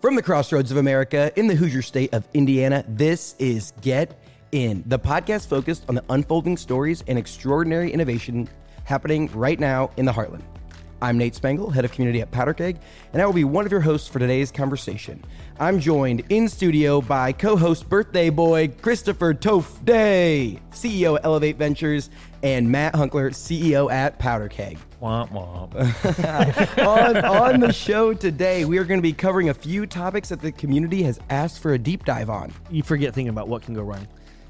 From the crossroads of America in the Hoosier state of Indiana, this is Get In, the podcast focused on the unfolding stories and extraordinary innovation happening right now in the Heartland. I'm Nate Spangle, head of community at Powderkeg, and I will be one of your hosts for today's conversation. I'm joined in studio by co-host birthday boy Christopher Day, CEO at Elevate Ventures, and Matt Hunckler, CEO at Powderkeg. Womp womp. on the show today, we are going to be covering a few topics that the community has asked for a deep dive on. You forget thinking about what can go wrong.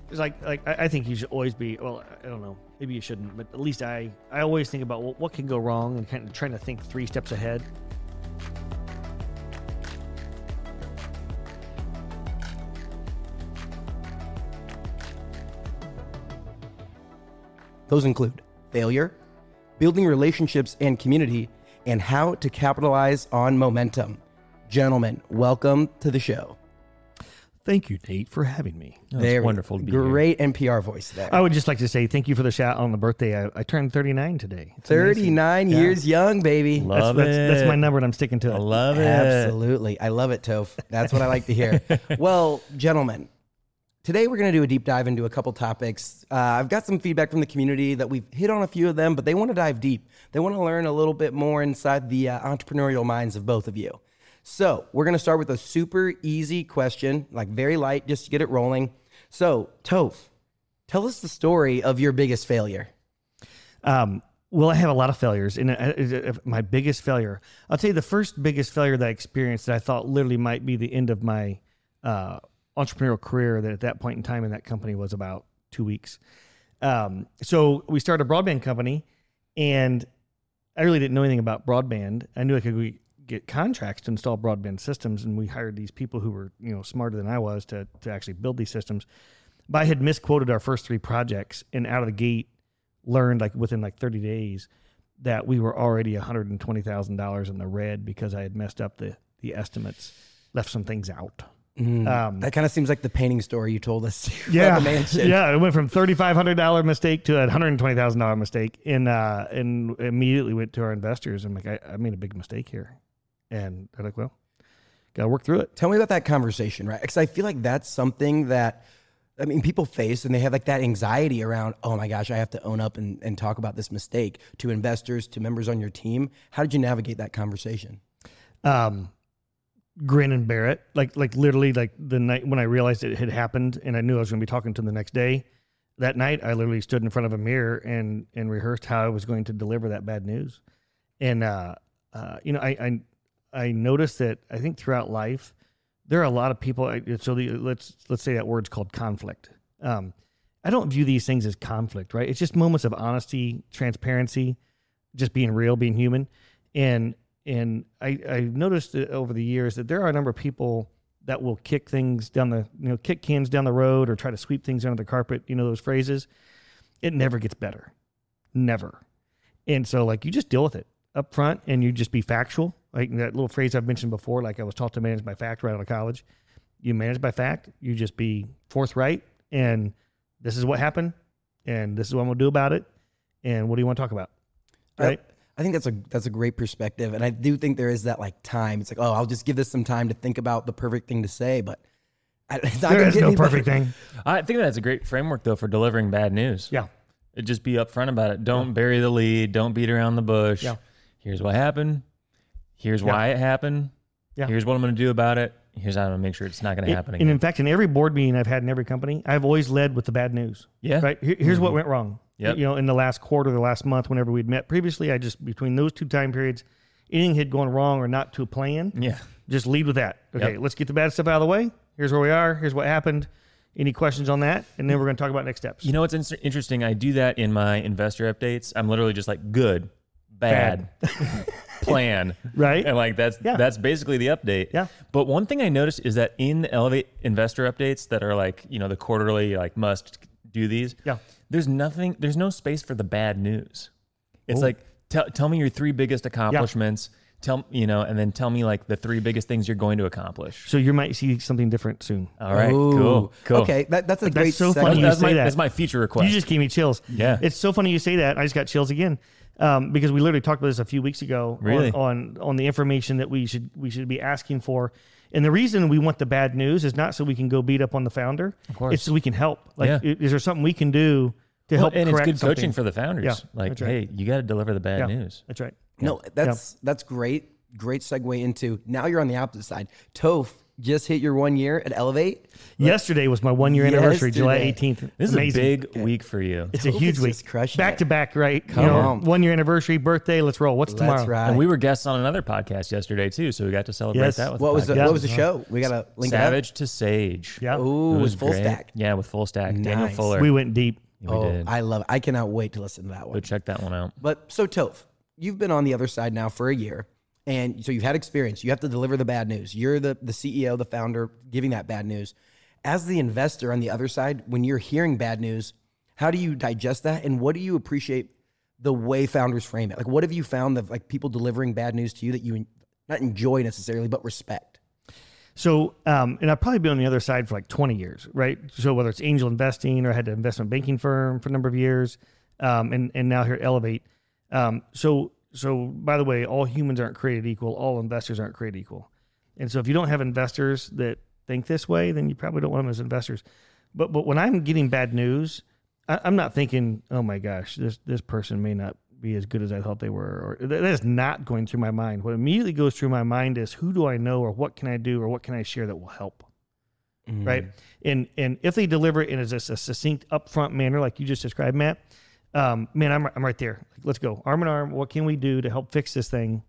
It's like I think you should always be, well, I don't know, maybe you shouldn't, but at least I always think about what can go wrong and kind of trying to think three steps ahead. Those include failure, building relationships and community, and how to capitalize on momentum. Gentlemen, welcome to the show. Thank you, Nate, for having me. It's wonderful to be here. Great NPR voice there. I would just like to say thank you for the shout on the birthday. I turned 39 today. It's 39 amazing. Years young, baby. Love that's my number, and I'm sticking to it. I love it. Absolutely. I love it, Toph. That's what I like to hear. Well, gentlemen, today we're going to do a deep dive into a couple topics. I've got some feedback from the community that we've hit on a few of them, but they want to dive deep. They want to learn a little bit more inside the entrepreneurial minds of both of you. So we're going to start with a super easy question, like very light, just to get it rolling. So Toph, tell us the story of your biggest failure. Well, I have a lot of failures, and my biggest failure, I'll tell you the first biggest failure that I experienced that I thought literally might be the end of my entrepreneurial career, that at that point in time in that company was about 2 weeks. So we started a broadband company, and I really didn't know anything about broadband. I knew I could get contracts to install broadband systems, and we hired these people who were, you know, smarter than I was to actually build these systems. But I had misquoted our first three projects, and out of the gate learned within 30 days that we were already $120,000 in the red because I had messed up the estimates, left some things out. That kind of seems like the painting story you told us. Yeah, the mansion. Yeah, it went from $3,500 mistake to a $120,000 mistake, and immediately went to our investors. I'm like, I made a big mistake here. And they're like, well, got to work through it. Tell me about that conversation, right? Because I feel like that's something that, I mean, people face, and they have like that anxiety around, oh my gosh, I have to own up and talk about this mistake to investors, to members on your team. How did you navigate that conversation? Grin and bear it. Like literally, like the night when I realized it had happened and I knew I was going to be talking to them the next day, that night I literally stood in front of a mirror and rehearsed how I was going to deliver that bad news. And, I noticed that I think throughout life, there are a lot of people. So let's say that word's called conflict. I don't view these things as conflict, right? It's just moments of honesty, transparency, just being real, being human. And I've noticed that over the years that there are a number of people that will kick things down the, you know, kick cans down the road or try to sweep things under the carpet. You know, those phrases, it never gets better. Never. And so like you just deal with it up front and you just be factual. Like that little phrase I've mentioned before, like I was taught to manage by fact right out of college. You manage by fact, you just be forthright, and this is what happened, and this is what I'm going to do about it, and what do you want to talk about, right? I think that's a great perspective, and I do think there is that like time. It's like, oh, I'll just give this some time to think about the perfect thing to say, but there is no perfect thing. I think that's a great framework, though, for delivering bad news. Yeah. Just be upfront about it. Don't bury the lead. Don't beat around the bush. Yeah. Here's what happened. Here's why it happened. Yeah. Here's what I'm going to do about it. Here's how I'm going to make sure it's not going to happen again. And in fact, in every board meeting I've had in every company, I've always led with the bad news. Yeah. Right. Here's what went wrong. Yep. You know, in the last quarter, the last month, whenever we'd met previously, I just, between those two time periods, anything had gone wrong or not to a plan. Yeah. Just lead with that. Okay. Yep. Let's get the bad stuff out of the way. Here's where we are. Here's what happened. Any questions on that? And then we're going to talk about next steps. You know, it's interesting. I do that in my investor updates. I'm literally just like, good, bad. Plan. Right. And like that's basically the update. Yeah. But one thing I noticed is that in the Elevate investor updates that are like, you know, the quarterly, like must do these. Yeah. There's no space for the bad news. It's like, tell me your three biggest accomplishments. Yeah. Tell me like the three biggest things you're going to accomplish. So you might see something different soon. All right. Ooh. Cool. Okay. That's great. So funny. That's my feature request. You just gave me chills. Yeah. It's so funny you say that. I just got chills again. because we literally talked about this a few weeks ago on the information that we should be asking for. And the reason we want the bad news is not so we can go beat up on the founder. Of course. It's so we can help. Like, is there something we can do to help correct something? And it's good coaching for the founders. Yeah, like, hey, you got to deliver the bad news. That's right. Yeah. No, that's great. Great segue into, now you're on the opposite side. Toph just hit your 1 year at Elevate. Yesterday was my 1 year anniversary, July 18th. This is amazing. A big week for you. It's a huge week. Back to back, right? Come on. 1 year anniversary, birthday, let's roll. What's tomorrow? That's right. And we were guests on another podcast yesterday too, so we got to celebrate that with What was the show? We got a link Savage to Sage. Yeah. Ooh, it was Full Stack. Yeah, with Full Stack. Nice. Daniel Fuller. We went deep. Yeah, we did. I love it. I cannot wait to listen to that one. Go check that one out. But so Toph, you've been on the other side now for a year. And so you've had experience. You have to deliver the bad news. You're the CEO, the founder, giving that bad news. As the investor on the other side, when you're hearing bad news, how do you digest that? And what do you appreciate the way founders frame it? Like, what have you found of like people delivering bad news to you that you not enjoy necessarily, but respect? So, and I've probably been on the other side for like 20 years, right? So whether it's angel investing or I had an investment banking firm for a number of years, and now here at Elevate. So by the way, all humans aren't created equal. All investors aren't created equal. And so if you don't have investors that think this way, then you probably don't want them as investors. But when I'm getting bad news, I'm not thinking, oh my gosh, this person may not be as good as I thought they were. Or that is not going through my mind. What immediately goes through my mind is, who do I know, or what can I do, or what can I share that will help? Mm. Right. And if they deliver it in a succinct upfront manner, like you just described, Matt, man, I'm right there. Like, let's go arm in arm. What can we do to help fix this thing?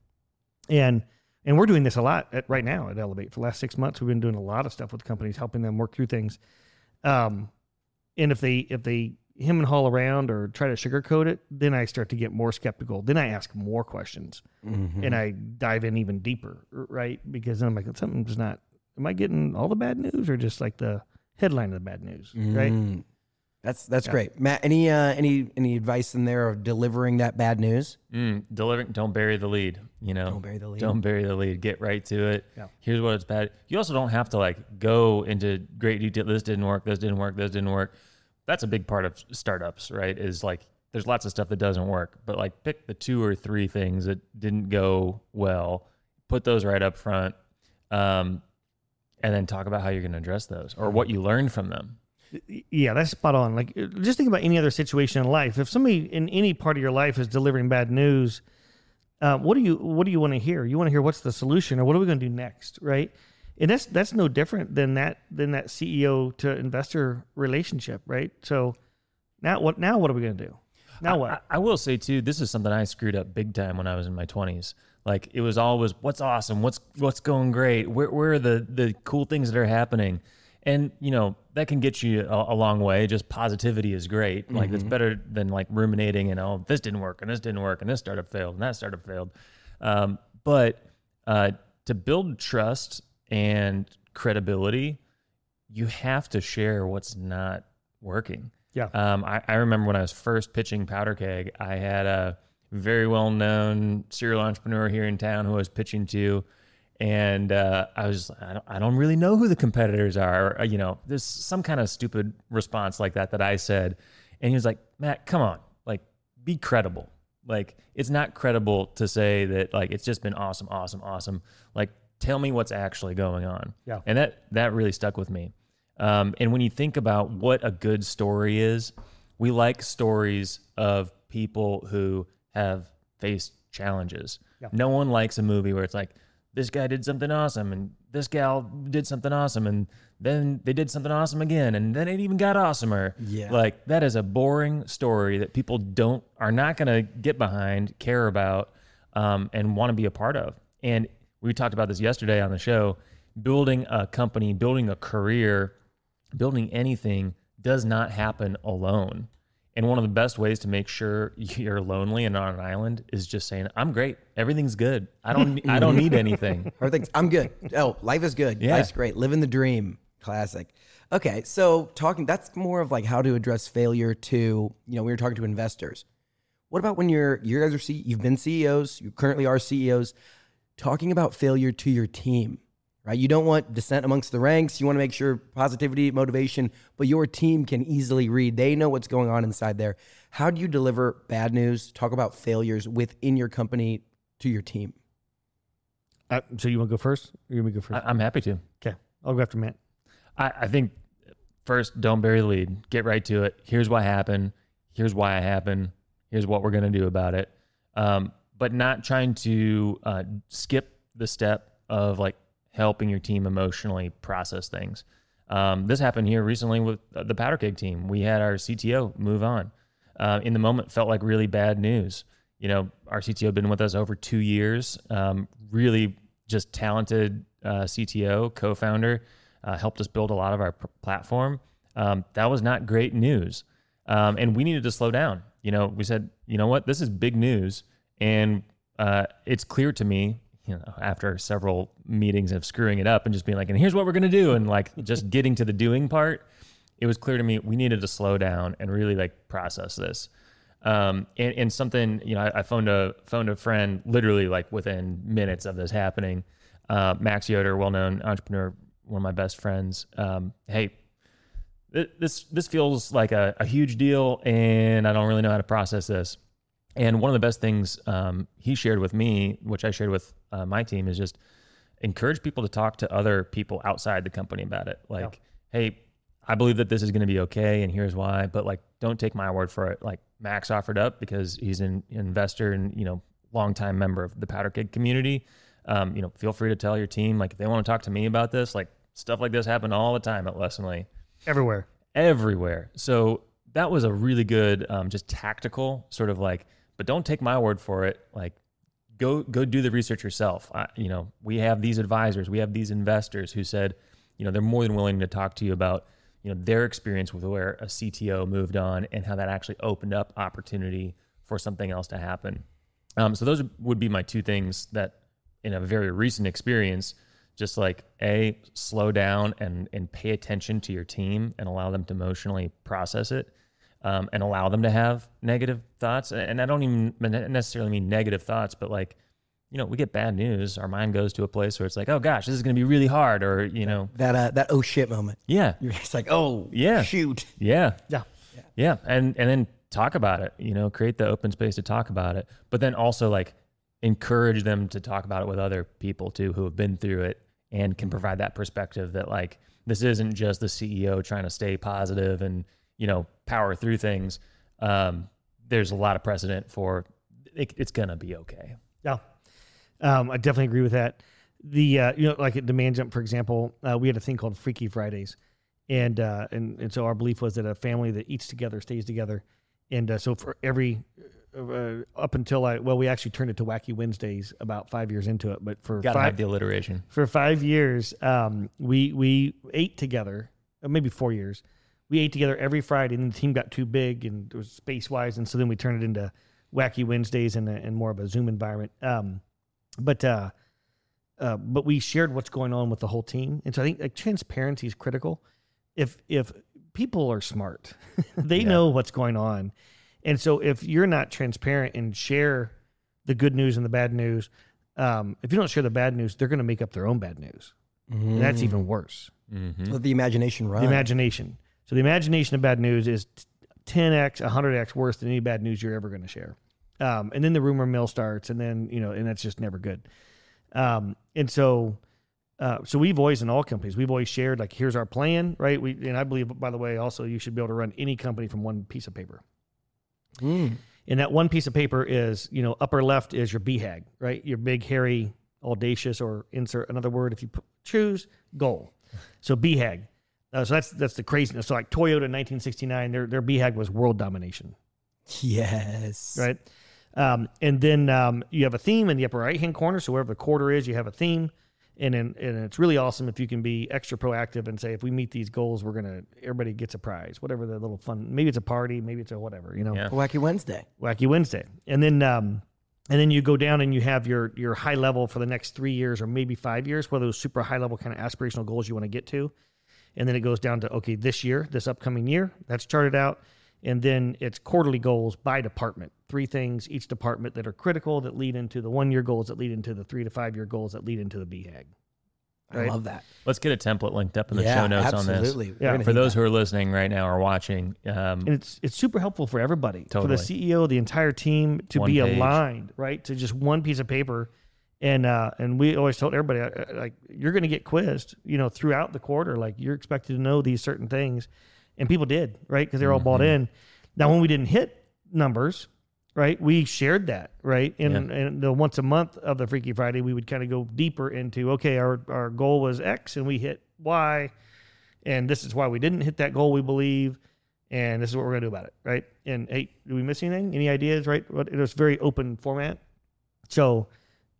And we're doing this a lot right now at Elevate. For the last 6 months, we've been doing a lot of stuff with companies, helping them work through things. And if they hem and haul around or try to sugarcoat it, then I start to get more skeptical. Then I ask more questions, and I dive in even deeper, right? Because then I'm like, something's not. Am I getting all the bad news, or just like the headline of the bad news, right? That's great, Matt. Any advice in there of delivering that bad news? Delivering. Don't bury the lead. You know. Don't bury the lead. Don't bury the lead. Get right to it. Yeah. Here's what it's bad. You also don't have to like go into great detail. This didn't work. This didn't work. This didn't work. That's a big part of startups, right? Is like there's lots of stuff that doesn't work, but like pick the 2 or 3 things that didn't go well. Put those right up front, and then talk about how you're going to address those or what you learned from them. Yeah, that's spot on. Like, just think about any other situation in life. If somebody in any part of your life is delivering bad news, what do you want to hear? You want to hear what's the solution, or what are we going to do next, right? And that's no different than that CEO to investor relationship, right? So now what are we going to do? Now what? I will say too, this is something I screwed up big time when I was in my 20s. Like, it was always what's awesome, what's going great, where are the cool things that are happening. And, you know, that can get you a long way. Just positivity is great. Like, it's better than like ruminating and, oh, this didn't work and this didn't work and this startup failed and that startup failed. But to build trust and credibility, you have to share what's not working. Yeah. I remember when I was first pitching Powderkeg, I had a very well-known serial entrepreneur here in town who I was pitching to. And I was just, I don't really know who the competitors are. Or, you know, there's some kind of stupid response like that I said. And he was like, Matt, come on, like, be credible. Like, it's not credible to say that, like, it's just been awesome. Like, tell me what's actually going on. Yeah. And that really stuck with me. And when you think about what a good story is, we like stories of people who have faced challenges. Yeah. No one likes a movie where it's like, this guy did something awesome, and this gal did something awesome, and then they did something awesome again, and then it even got awesomer. Yeah. Like, that is a boring story that people are not going to get behind, care about, and want to be a part of. And we talked about this yesterday on the show. Building a company, building a career, building anything does not happen alone. And one of the best ways to make sure you're lonely and on an island is just saying, I'm great. Everything's good. I don't need anything. Everything's, I'm good. Oh, life is good. Yeah. Life's great. Living the dream. Classic. Okay. So that's more of like how to address failure to, you know, we were talking to investors. What about when you've been CEOs, you currently are CEOs, talking about failure to your team, right? You don't want dissent amongst the ranks. You want to make sure positivity, motivation, but your team can easily read. They know what's going on inside there. How do you deliver bad news, talk about failures within your company to your team? So you want to go first? Or you want me to go first? I'm happy to. Okay. I'll go after Matt. I think first, don't bury the lead. Get right to it. Here's what happened. Here's why it happened. Here's what we're going to do about it. But not trying to skip the step of like helping your team emotionally process things. This happened here recently with the Powderkeg team. We had our CTO move on. In the moment, felt like really bad news. You know, our CTO had been with us over 2 years. Really just talented CTO, co-founder, helped us build a lot of our platform. That was not great news. And we needed to slow down. You know, we said, you know what, this is big news. And it's clear to me, you know, after several meetings of screwing it up and just being like, and here's what we're going to do. And like just getting to the doing part, it was clear to me we needed to slow down and really like process this. And something, you know, I phoned a friend literally like within minutes of this happening. Max Yoder, well-known entrepreneur, one of my best friends. Hey, this feels like a huge deal and I don't really know how to process this. And one of the best things he shared with me, which I shared with my team, is just encourage people to talk to other people outside the company about it. Like, hey, I believe that this is going to be okay and here's why, but like, don't take my word for it. Like Max offered up because he's an investor and, you know, longtime member of the Powderkeg community. You know, feel free to tell your team, like if they want to talk to me about this, like stuff like this happened all the time at Lessonly. Everywhere. So that was a really good, just tactical sort of like, but don't take my word for it. Like go do the research yourself. You know, we have these advisors, we have these investors who said, you know, they're more than willing to talk to you about, you know, their experience with where a CTO moved on and how that actually opened up opportunity for something else to happen. So those would be my two things that in a very recent experience, just like A, slow down and pay attention to your team and allow them to emotionally process it, and allow them to have negative thoughts. And I don't even necessarily mean negative thoughts, but like, you know, we get bad news. Our mind goes to a place where it's like, oh gosh, this is going to be really hard. Or, you know, that oh shit moment. Yeah. You're just like, oh yeah, shoot. Yeah. Yeah. Yeah. And then talk about it, you know, create the open space to talk about it, but then also like encourage them to talk about it with other people too, who have been through it and can provide that perspective that like, this isn't just the CEO trying to stay positive and, you know, power through things. There's a lot of precedent for it's going to be okay. Yeah. I definitely agree with that. The you know, like at Demandjump, for example, we had a thing called Freaky Fridays, and so our belief was that a family that eats together stays together, and so for every up until we actually turned it to Wacky Wednesdays about 5 years into it, but for gotta have the alliteration. For 5 years, we ate together, or maybe 4 years, we ate together every Friday, and then the team got too big and it was space wise, and so then we turned it into Wacky Wednesdays and more of a Zoom environment. But we shared what's going on with the whole team. And so I think like transparency is critical. If people are smart, they know what's going on. And so if you're not transparent and share the good news and the bad news, if you don't share the bad news, they're going to make up their own bad news. Mm-hmm. And that's even worse. Mm-hmm. Let the imagination run. The imagination. So the imagination of bad news is 10x, 100x worse than any bad news you're ever going to share. And then the rumor mill starts, and then, you know, and that's just never good. And so, we've always, in all companies, we've always shared like, here's our plan, right? And I believe, by the way, also you should be able to run any company from one piece of paper. And that one piece of paper is, you know, upper left is your BHAG, right? Your big, hairy, audacious, or insert another word if you choose, goal. So BHAG. So that's the craziness. So like Toyota in 1969, their BHAG was world domination. Yes. Right. And then you have a theme in the upper right-hand corner. So wherever the quarter is, you have a theme. And it's really awesome if you can be extra proactive and say, if we meet these goals, everybody gets a prize, whatever the little fun, maybe it's a party, maybe it's a whatever, you know. Yeah. Wacky Wednesday. And then you go down and you have your high level for the next 3 years or maybe 5 years, one of those super high level kind of aspirational goals you want to get to. And then it goes down to, okay, this year, this upcoming year, that's charted out. And then it's quarterly goals by department. 3 things each department that are critical that lead into the 1-year goals that lead into the 3 to 5-year goals that lead into the BHAG. Right? I love that. Let's get a template linked up in the show notes on this. Yeah, for those who are listening right now or watching. And it's super helpful for everybody, for the CEO, the entire team to be aligned, right, to just one piece of paper. And we always told everybody, like, you're going to get quizzed, throughout the quarter. Like, you're expected to know these certain things. And people did, right, because they were all bought in. Now, when we didn't hit numbers, right, we shared that, right? And the once a month of the Freaky Friday, we would kind of go deeper into, okay, our goal was X and we hit Y. And this is why we didn't hit that goal, we believe. And this is what we're going to do about it, right? And, hey, do we miss anything? Any ideas, right? It was very open format. So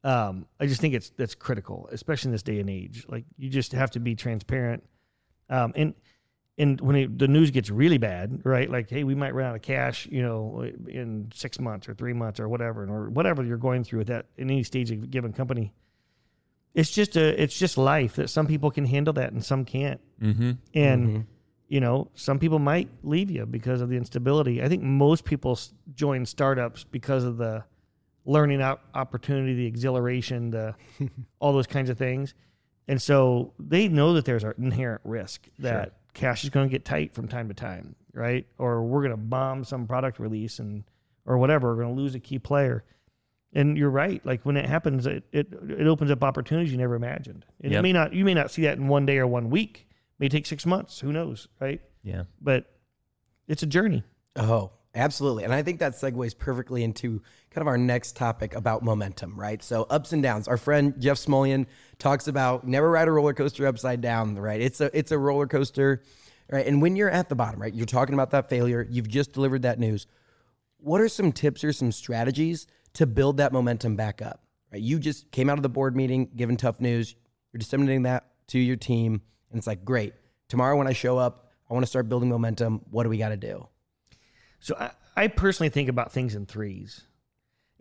I just think that's critical, especially in this day and age. Like, you just have to be transparent. And when the news gets really bad, right? Like, hey, we might run out of cash, in 6 months or 3 months or whatever, or whatever you're going through at that in any stage of a given company. It's just life that some people can handle that and some can't. Mm-hmm. And some people might leave you because of the instability. I think most people join startups because of the learning opportunity, the exhilaration, all those kinds of things, and so they know that there's an inherent risk that. Sure. Cash is going to get tight from time to time, right? Or we're going to bomb some product release or whatever. We're going to lose a key player. And you're right. Like, when it happens, it opens up opportunities you never imagined. And It you may not see that in one day or 1 week. It may take 6 months. Who knows, right? Yeah. But it's a journey. Oh, absolutely. And I think that segues perfectly into kind of our next topic about momentum, right? So ups and downs. Our friend Jeff Smolian talks about never ride a roller coaster upside down, right? It's a roller coaster, right? And when you're at the bottom, right, you're talking about that failure. You've just delivered that news. What are some tips or some strategies to build that momentum back up, right? You just came out of the board meeting, given tough news. You're disseminating that to your team. And it's like, great. Tomorrow when I show up, I want to start building momentum. What do we got to do? So I personally think about things in threes.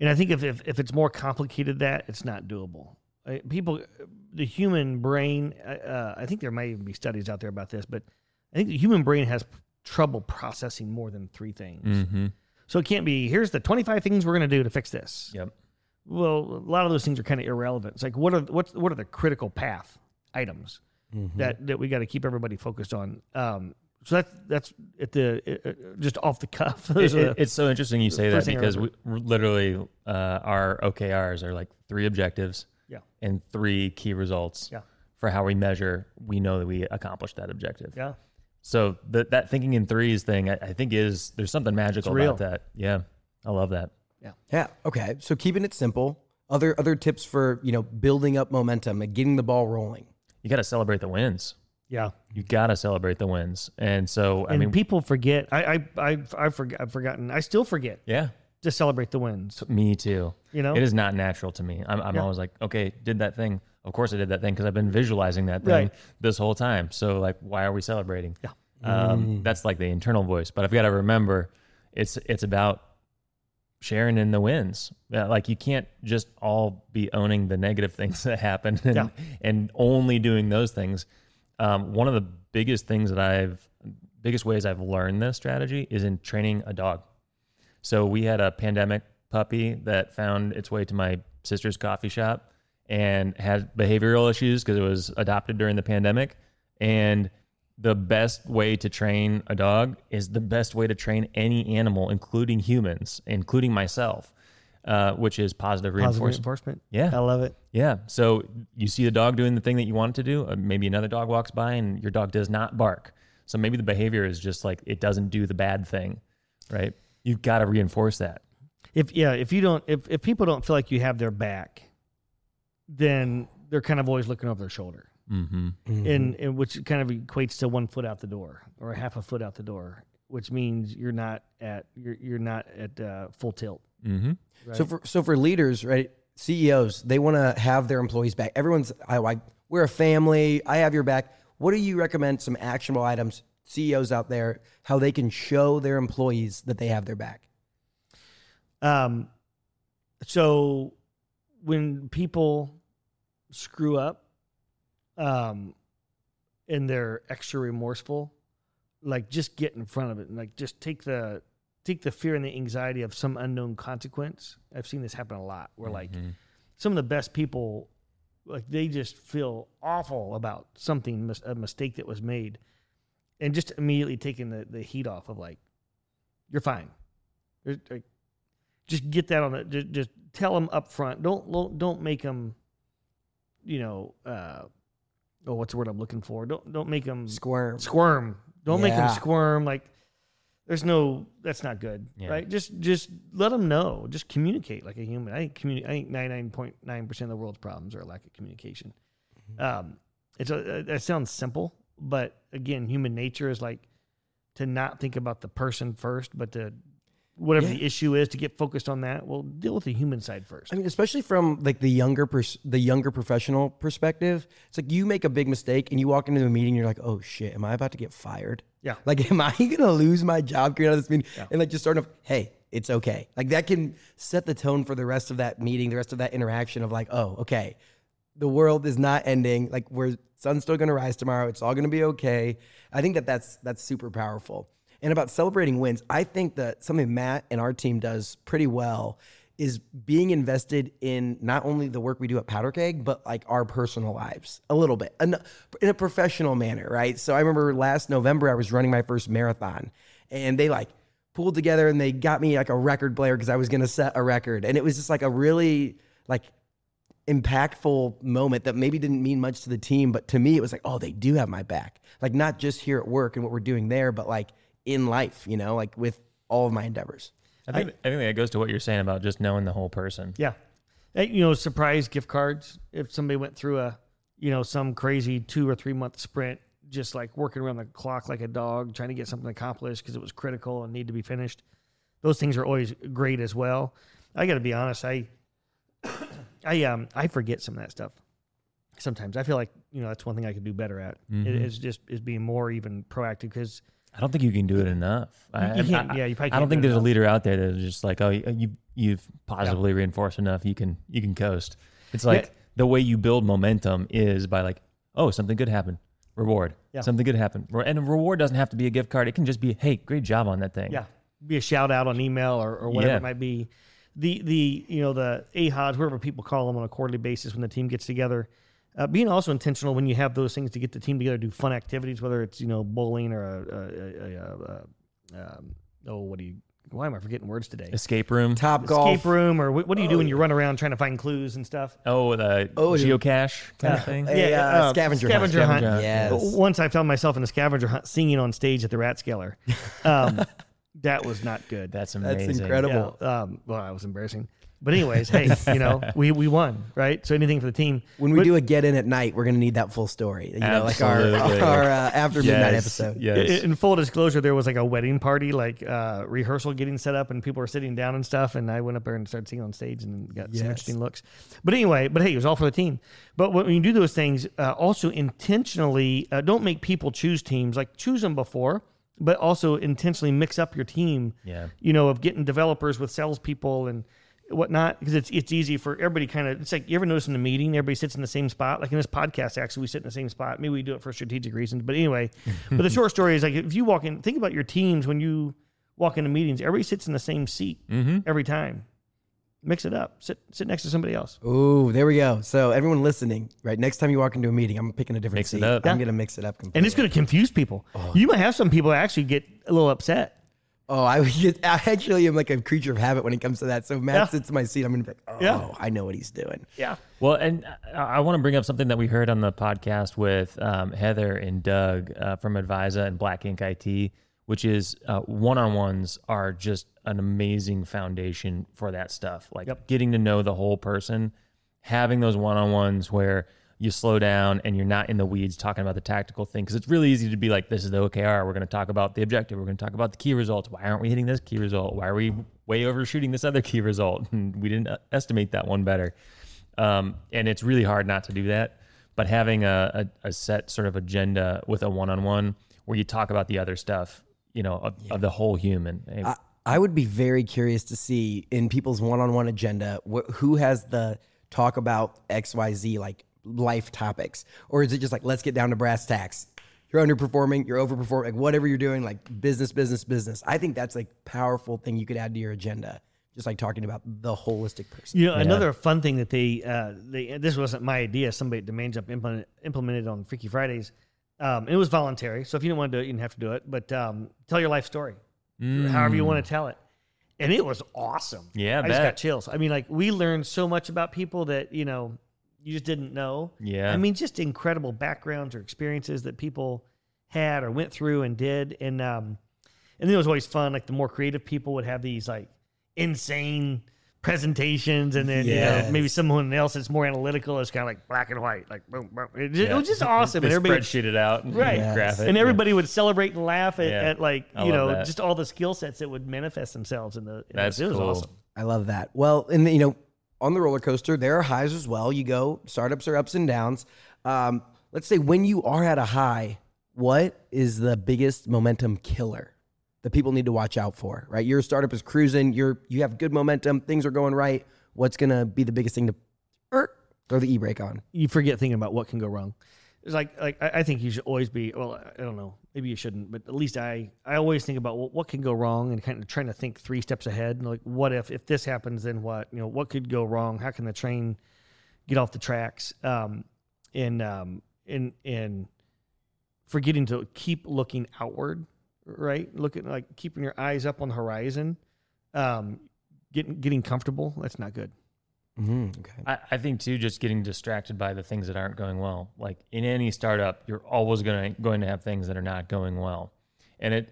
And I think if it's more complicated than that, it's not doable. The human brain, I think there might even be studies out there about this, but I think the human brain has trouble processing more than three things. Mm-hmm. So it can't be, here's the 25 things we're going to do to fix this. Yep. Well, a lot of those things are kind of irrelevant. It's like, what are the critical path items that we got to keep everybody focused on? So that's at just off the cuff. It's so interesting you say that, because we literally our OKRs are like three objectives and three key results for how we measure. We know that we accomplished that objective. Yeah. So that thinking in threes thing, I think there's something magical about that. Yeah. I love that. Yeah. Yeah. Okay. So keeping it simple. Other tips for, building up momentum and getting the ball rolling. You got to celebrate the wins. Yeah, you gotta celebrate the wins, and so I mean, people forget. I've forgotten. I still forget. Yeah, to celebrate the wins. Me too. It is not natural to me. I'm always like, okay, did that thing. Of course, I did that thing because I've been visualizing that thing this whole time. So, like, why are we celebrating? Yeah, that's like the internal voice. But I've got to remember, it's about sharing in the wins. Like, you can't just all be owning the negative things that happen and only doing those things. One of the biggest ways I've learned this strategy is in training a dog. So we had a pandemic puppy that found its way to my sister's coffee shop and had behavioral issues because it was adopted during the pandemic. And the best way to train a dog is the best way to train any animal, including humans, including myself, which is positive reinforcement. Yeah. I love it. Yeah. So you see the dog doing the thing that you want it to do. Maybe another dog walks by and your dog does not bark. So maybe the behavior is just like, it doesn't do the bad thing, right? You've got to reinforce that. If people don't feel like you have their back, then they're kind of always looking over their shoulder. Mm-hmm. Mm-hmm. And which kind of equates to 1 foot out the door or half a foot out the door, which means you're not at full tilt. Mm-hmm. Right. So for leaders, right? CEOs, they want to have their employees back. Everyone's, we're a family. I have your back. What do you recommend some actionable items, CEOs out there, how they can show their employees that they have their back? So when people screw up, and they're extra remorseful, like, just get in front of it and like, just take the fear and the anxiety of some unknown consequence. I've seen this happen a lot where like some of the best people like they just feel awful about something, a mistake that was made, and just immediately taking the heat off of like, you're fine. Just get that on it. Just tell them up front. Don't make them, you know, what's the word I'm looking for? Don't make them squirm. Don't make them squirm. Like that's not good, right? Just let them know. Just communicate like a human. I think 99.9% of the world's problems are a lack of communication. Mm-hmm. It sounds simple, but again, human nature is like to not think about the person first, but to whatever the issue is, to get focused on that. We'll deal with the human side first. I mean, especially from like the younger professional perspective, it's like you make a big mistake and you walk into a meeting, you're like, oh shit, am I about to get fired? Yeah. Like, am I gonna lose my job coming out of this meeting? Yeah. And like just starting off, hey, it's okay. Like that can set the tone for the rest of that meeting, the rest of that interaction of like, oh, okay, the world is not ending. Like sun's still gonna rise tomorrow. It's all gonna be okay. I think that's super powerful. And about celebrating wins, I think that something Matt and our team does pretty well is being invested in not only the work we do at Powderkeg, but like our personal lives a little bit in a professional manner, right? So I remember last November, I was running my first marathon and they like pulled together and they got me like a record player because I was going to set a record. And it was just like a really like impactful moment that maybe didn't mean much to the team, but to me it was like, oh, they do have my back. Like not just here at work and what we're doing there, but like in life, you know, like with all of my endeavors. I think that goes to what you're saying about just knowing the whole person. Yeah. You know, surprise gift cards. If somebody went through some crazy 2 or 3 month sprint, just like working around the clock like a dog, trying to get something accomplished because it was critical and needed to be finished. Those things are always great as well. I got to be honest. I forget some of that stuff. Sometimes I feel like, you know, that's one thing I could do better at. Mm-hmm. It's being more even proactive because I don't think you can do it enough. I don't think there's a leader out there that's just like, oh, you've positively reinforced enough. You can coast. It's like the way you build momentum is by like, oh, something good happened. Reward. Yeah. Something good happened. And a reward doesn't have to be a gift card. It can just be, hey, great job on that thing. Yeah. Be a shout out on email or whatever it might be. The AHODs, whatever people call them on a quarterly basis when the team gets together. Being also intentional when you have those things to get the team together, do fun activities, whether it's, you know, bowling or why am I forgetting words today? Escape room. Top golf. Escape room, or what do you do when you run around trying to find clues and stuff? Geocache kind of thing? Yeah, scavenger hunt. Yes. Once I found myself in a scavenger hunt singing on stage at the Ratskeller. That was not good. That's amazing. That's incredible. Yeah. That was embarrassing. But anyways, hey, you know, we won, right? So anything for the team. When we do a get in at night, we're going to need that full story. You know, like our after midnight episode. Yes. In full disclosure, there was like a wedding party, like rehearsal getting set up and people were sitting down and stuff. And I went up there and started singing on stage and got some interesting looks. But anyway, hey, it was all for the team. But when you do those things, also intentionally, don't make people choose teams. Like choose them before. But also intentionally mix up your team, you know, of getting developers with salespeople and whatnot, because it's easy for everybody kind of, it's like, you ever notice in a meeting, everybody sits in the same spot? Like in this podcast, actually, we sit in the same spot. Maybe we do it for strategic reasons, but anyway. But the short story is like, if you walk in, think about your teams when you walk into meetings, everybody sits in the same seat every time. Mix it up. Sit next to somebody else. Ooh, there we go. So everyone listening, right? Next time you walk into a meeting, I'm picking a different seat. I'm going to mix it up completely. And it's going to confuse people. Oh. You might have some people that actually get a little upset. Oh, I actually am like a creature of habit when it comes to that. So Matt sits in my seat, I'm going to be like, oh, I know what he's doing. Yeah. Well, and I want to bring up something that we heard on the podcast with Heather and Doug from Advisa and Black Ink IT, which is one-on-ones are just an amazing foundation for that stuff. Like getting to know the whole person, having those one-on-ones where you slow down and you're not in the weeds talking about the tactical thing. Because it's really easy to be like, this is the OKR. We're going to talk about the objective. We're going to talk about the key results. Why aren't we hitting this key result? Why are we way overshooting this other key result? And we didn't estimate that one better. And it's really hard not to do that. But having a set sort of agenda with a one-on-one where you talk about the other stuff, you know, of the whole human. I would be very curious to see in people's one-on-one agenda, who has the talk about XYZ, like life topics, or is it just like, let's get down to brass tacks. You're underperforming, you're overperforming, like whatever you're doing, like business. I think that's like powerful thing you could add to your agenda. just like talking about the holistic person. You know, another fun thing that they this wasn't my idea. Somebody at Demandjump implemented on Freaky Fridays. It was voluntary, so if you didn't want to do it, you didn't have to do it. But tell your life story, however you want to tell it. And it was awesome. Yeah, I just got chills. I mean, like, we learned so much about people that, you know, you just didn't know. Yeah. I mean, just incredible backgrounds or experiences that people had or went through and did. And then it was always fun. Like, the more creative people would have these, like, insane presentations. And then, you know, maybe someone else that's more analytical is kind of like black and white. Like, boom, boom. It was just awesome. And everybody spread it out. Right. Yes. And everybody would celebrate and laugh at like, you know, just all the skill sets that would manifest themselves in the. That's cool. It was awesome. I love that. Well, and, you know, on the roller coaster, there are highs as well. You go, startups are ups and downs. Let's say when you are at a high, what is the biggest momentum killer that people need to watch out for, right? Your startup is cruising, you have good momentum, things are going right. What's going to be the biggest thing to throw the e-brake on? You forget thinking about what can go wrong. It's like I think you should always be, well, I don't know, maybe you shouldn't, but at least I always think about what can go wrong and kind of trying to think 3 steps ahead. And like, what if this happens, then what? You know, what could go wrong? How can the train get off the tracks? And forgetting to keep looking outward, right? Looking, like, keeping your eyes up on the horizon, getting comfortable. That's not good. Mm-hmm. Okay. I think too, just getting distracted by the things that aren't going well. Like, in any startup, you're always going to have things that are not going well, and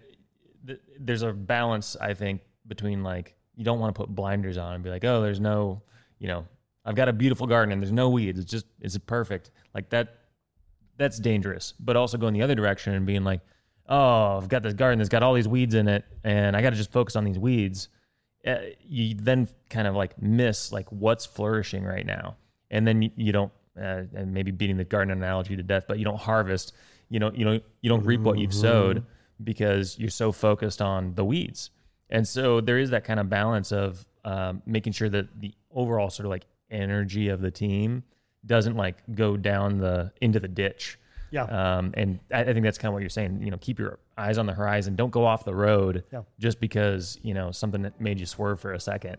there's a balance, I think, between, like, you don't want to put blinders on and be like, oh, there's no, you know, I've got a beautiful garden and there's no weeds. It's perfect. Like, that's dangerous. But also going the other direction and being like, oh, I've got this garden that's got all these weeds in it, and I got to just focus on these weeds. You then kind of like miss like what's flourishing right now, and then you don't and maybe beating the garden analogy to death, but you don't harvest, you don't reap what you've sowed because you're so focused on the weeds. And so there is that kind of balance of making sure that the overall sort of like energy of the team doesn't like go down into the ditch. Yeah. And I think that's kind of what you're saying, you know, keep your eyes on the horizon. Don't go off the road just because, you know, something that made you swerve for a second.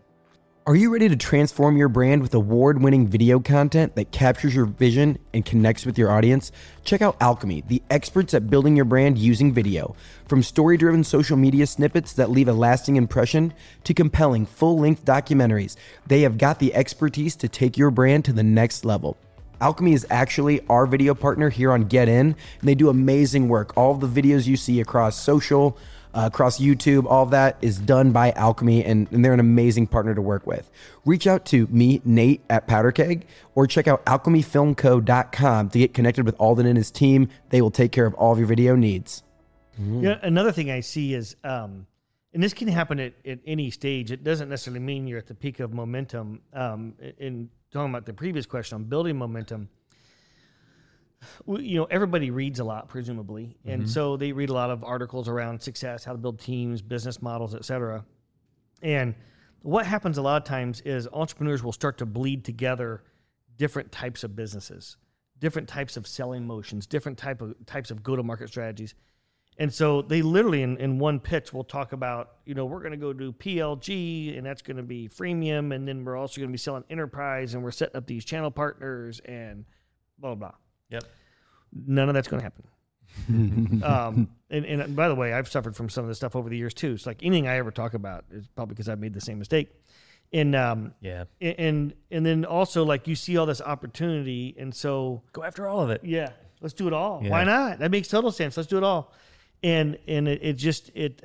Are you ready to transform your brand with award-winning video content that captures your vision and connects with your audience? Check out Alchemy, the experts at building your brand using video. From story-driven social media snippets that leave a lasting impression to compelling full-length documentaries, they have got the expertise to take your brand to the next level. Alchemy is actually our video partner here on Get In, and they do amazing work. All the videos you see across social, across YouTube, all of that is done by Alchemy, and they're an amazing partner to work with. Reach out to me, Nate, at Powderkeg, or check out alchemyfilmco.com to get connected with Alden and his team. They will take care of all of your video needs. Mm. Yeah, another thing I see is, and this can happen at any stage. It doesn't necessarily mean you're at the peak of momentum talking about the previous question on building momentum, you know, everybody reads a lot, presumably. And so they read a lot of articles around success, how to build teams, business models, et cetera. And what happens a lot of times is entrepreneurs will start to bleed together different types of businesses, different types of selling motions, different types of go-to-market strategies. And so they literally, in one pitch, will talk about, you know, we're going to go do PLG, and that's going to be freemium, and then we're also going to be selling enterprise, and we're setting up these channel partners, and blah, blah, blah. Yep. None of that's going to happen. And by the way, I've suffered from some of this stuff over the years, too. It's like anything I ever talk about is probably because I've made the same mistake. And and then also, like, you see all this opportunity, and so... Go after all of it. Yeah. Let's do it all. Yeah. Why not? That makes total sense. Let's do it all. And it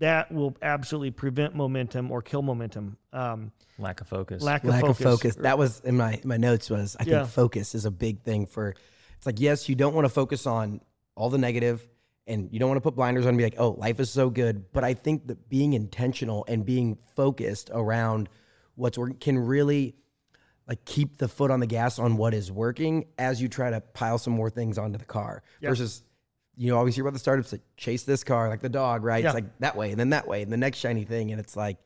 that will absolutely prevent momentum or kill momentum. Lack of focus. Lack of focus. That was in my notes was, I think focus is a big thing for, it's like, yes, you don't want to focus on all the negative and you don't want to put blinders on and be like, oh, life is so good. But I think that being intentional and being focused around what's working can really like keep the foot on the gas on what is working as you try to pile some more things onto the car versus... You know, always hear about the startups that chase this car like the dog, right? Yeah. It's like that way and then that way and the next shiny thing. And it's like,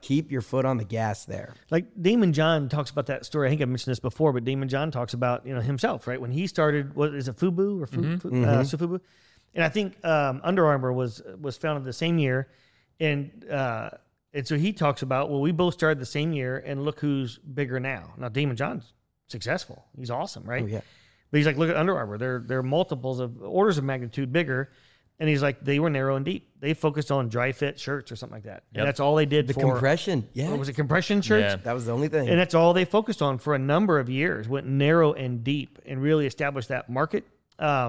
keep your foot on the gas there. Like Damon John talks about that story. I think I mentioned this before, but Damon John talks about, you know, himself, right? When he started, what is it, FUBU or FUBU? And I think Under Armour was founded the same year. And And so he talks about, well, we both started the same year, and look who's bigger now. Now, Damon John's successful. He's awesome, right? Oh, yeah. But he's like, look at Under Armour. They're multiples of orders of magnitude bigger. And he's like, they were narrow and deep. They focused on dry fit shirts or something like that. Yep. And that's all they did. The compression. Yeah. What was it, compression shirts? Yeah. That was the only thing. And that's all they focused on for a number of years, went narrow and deep and really established that market. And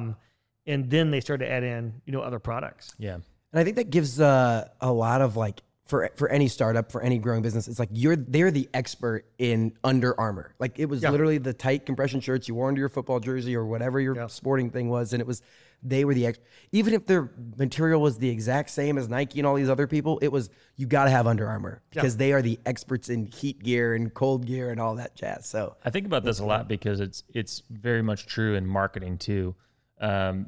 then they started to add in, other products. Yeah. And I think that gives a lot of like, for any startup, for any growing business, it's like they're the expert in Under Armour. Like it was literally the tight compression shirts you wore under your football jersey or whatever your sporting thing was. And it was, they were the expert. Even if their material was the exact same as Nike and all these other people, it was, you got to have Under Armour because they are the experts in heat gear and cold gear and all that jazz. So I think about this a lot because it's very much true in marketing too. A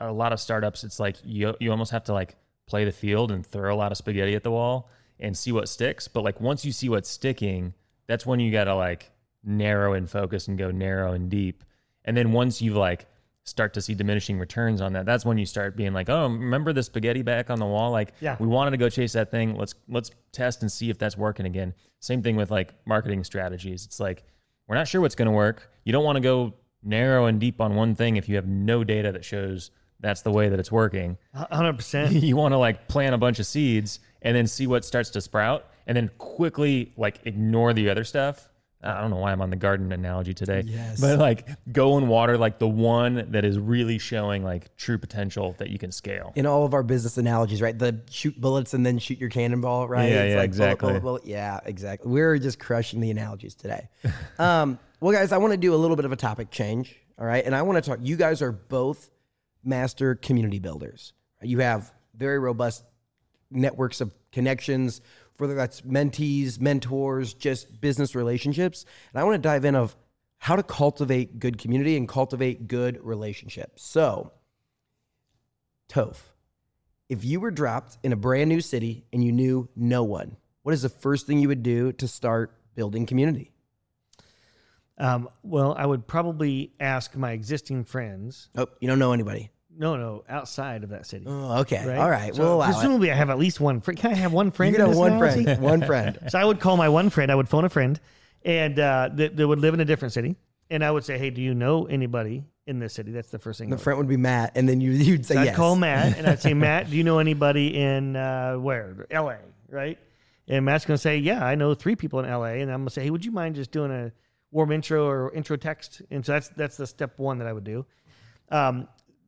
lot of startups, it's like you almost have to like play the field and throw a lot of spaghetti at the wall and see what sticks. But like once you see what's sticking, that's when you got to like narrow and focus and go narrow and deep. And then once you've like, start to see diminishing returns on that, that's when you start being like, oh, remember the spaghetti back on the wall? Like we wanted to go chase that thing. Let's test and see if that's working again. Same thing with like marketing strategies. It's like, we're not sure what's going to work. You don't want to go narrow and deep on one thing if you have no data that shows that's the way that it's working. 100%. You want to like plant a bunch of seeds and then see what starts to sprout and then quickly like ignore the other stuff. I don't know why I'm on the garden analogy today, but like go and water like the one that is really showing like true potential that you can scale. In all of our business analogies, right? The shoot bullets and then shoot your cannonball, right? Yeah, it's like exactly. Bullet. Yeah, exactly. We're just crushing the analogies today. Well, guys, I want to do a little bit of a topic change, all right? And I want to talk, you guys are both master community builders. You have very robust networks of connections, whether that's mentees, mentors, just business relationships. And I want to dive in of how to cultivate good community and cultivate good relationships. So, Toph, if you were dropped in a brand new city and you knew no one, what is the first thing you would do to start building community? Well, I would probably ask my existing friends. Oh, you don't know anybody? No, outside of that city. Oh, okay. Right? All right. So well, presumably I have at least one friend. Can I have one friend? You can have one friend. One friend. So I would call my one friend. I would phone a friend and they would live in a different city. And I would say, hey, do you know anybody in this city? That's the first thing. The friend would be Matt. And then you'd say so yes. I'd call Matt and I'd say, Matt, do you know anybody in where? LA, right? And Matt's going to say, yeah, I know three people in LA. And I'm going to say, hey, would you mind just doing a warm intro or intro text? And so that's the step one that I would do.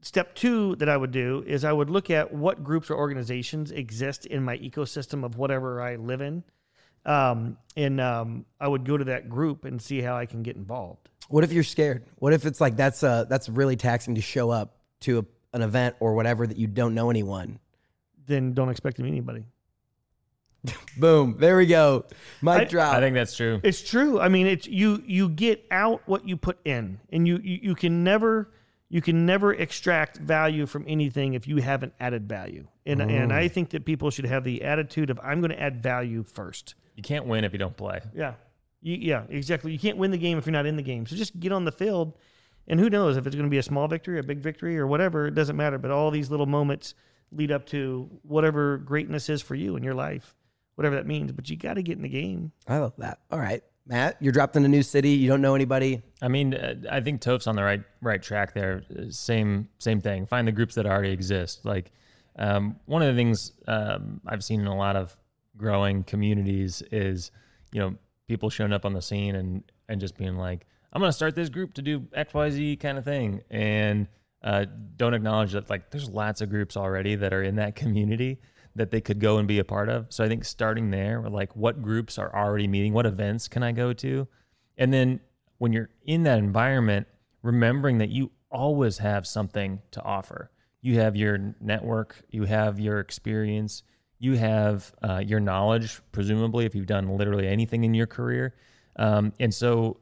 Step two that I would do is I would look at what groups or organizations exist in my ecosystem of whatever I live in. I would go to that group and see how I can get involved. What if you're scared? What if it's like, that's really taxing to show up to an event or whatever that you don't know anyone? Then don't expect to meet anybody. Boom. There we go. Mic drop. I think that's true. It's true. I mean, it's, you get out what you put in, and you can never, you can never extract value from anything if you haven't added value. And I think that people should have the attitude of, I'm going to add value first. You can't win if you don't play. Yeah. Yeah, exactly. You can't win the game if you're not in the game. So just get on the field, and who knows if it's going to be a small victory, a big victory, or whatever. It doesn't matter. But all these little moments lead up to whatever greatness is for you in your life, whatever that means. But you got to get in the game. I love that. All right. Matt, you're dropped in a new city. You don't know anybody. I mean, I think Toph's on the right track there. Same thing. Find the groups that already exist. Like one of the things I've seen in a lot of growing communities is, people showing up on the scene and just being like, I'm going to start this group to do XYZ kind of thing. And don't acknowledge that like there's lots of groups already that are in that community that they could go and be a part of. So I think starting there, like what groups are already meeting, what events can I go to? And then when you're in that environment, remembering that you always have something to offer. You have your network, you have your experience, you have your knowledge, presumably if you've done literally anything in your career. And so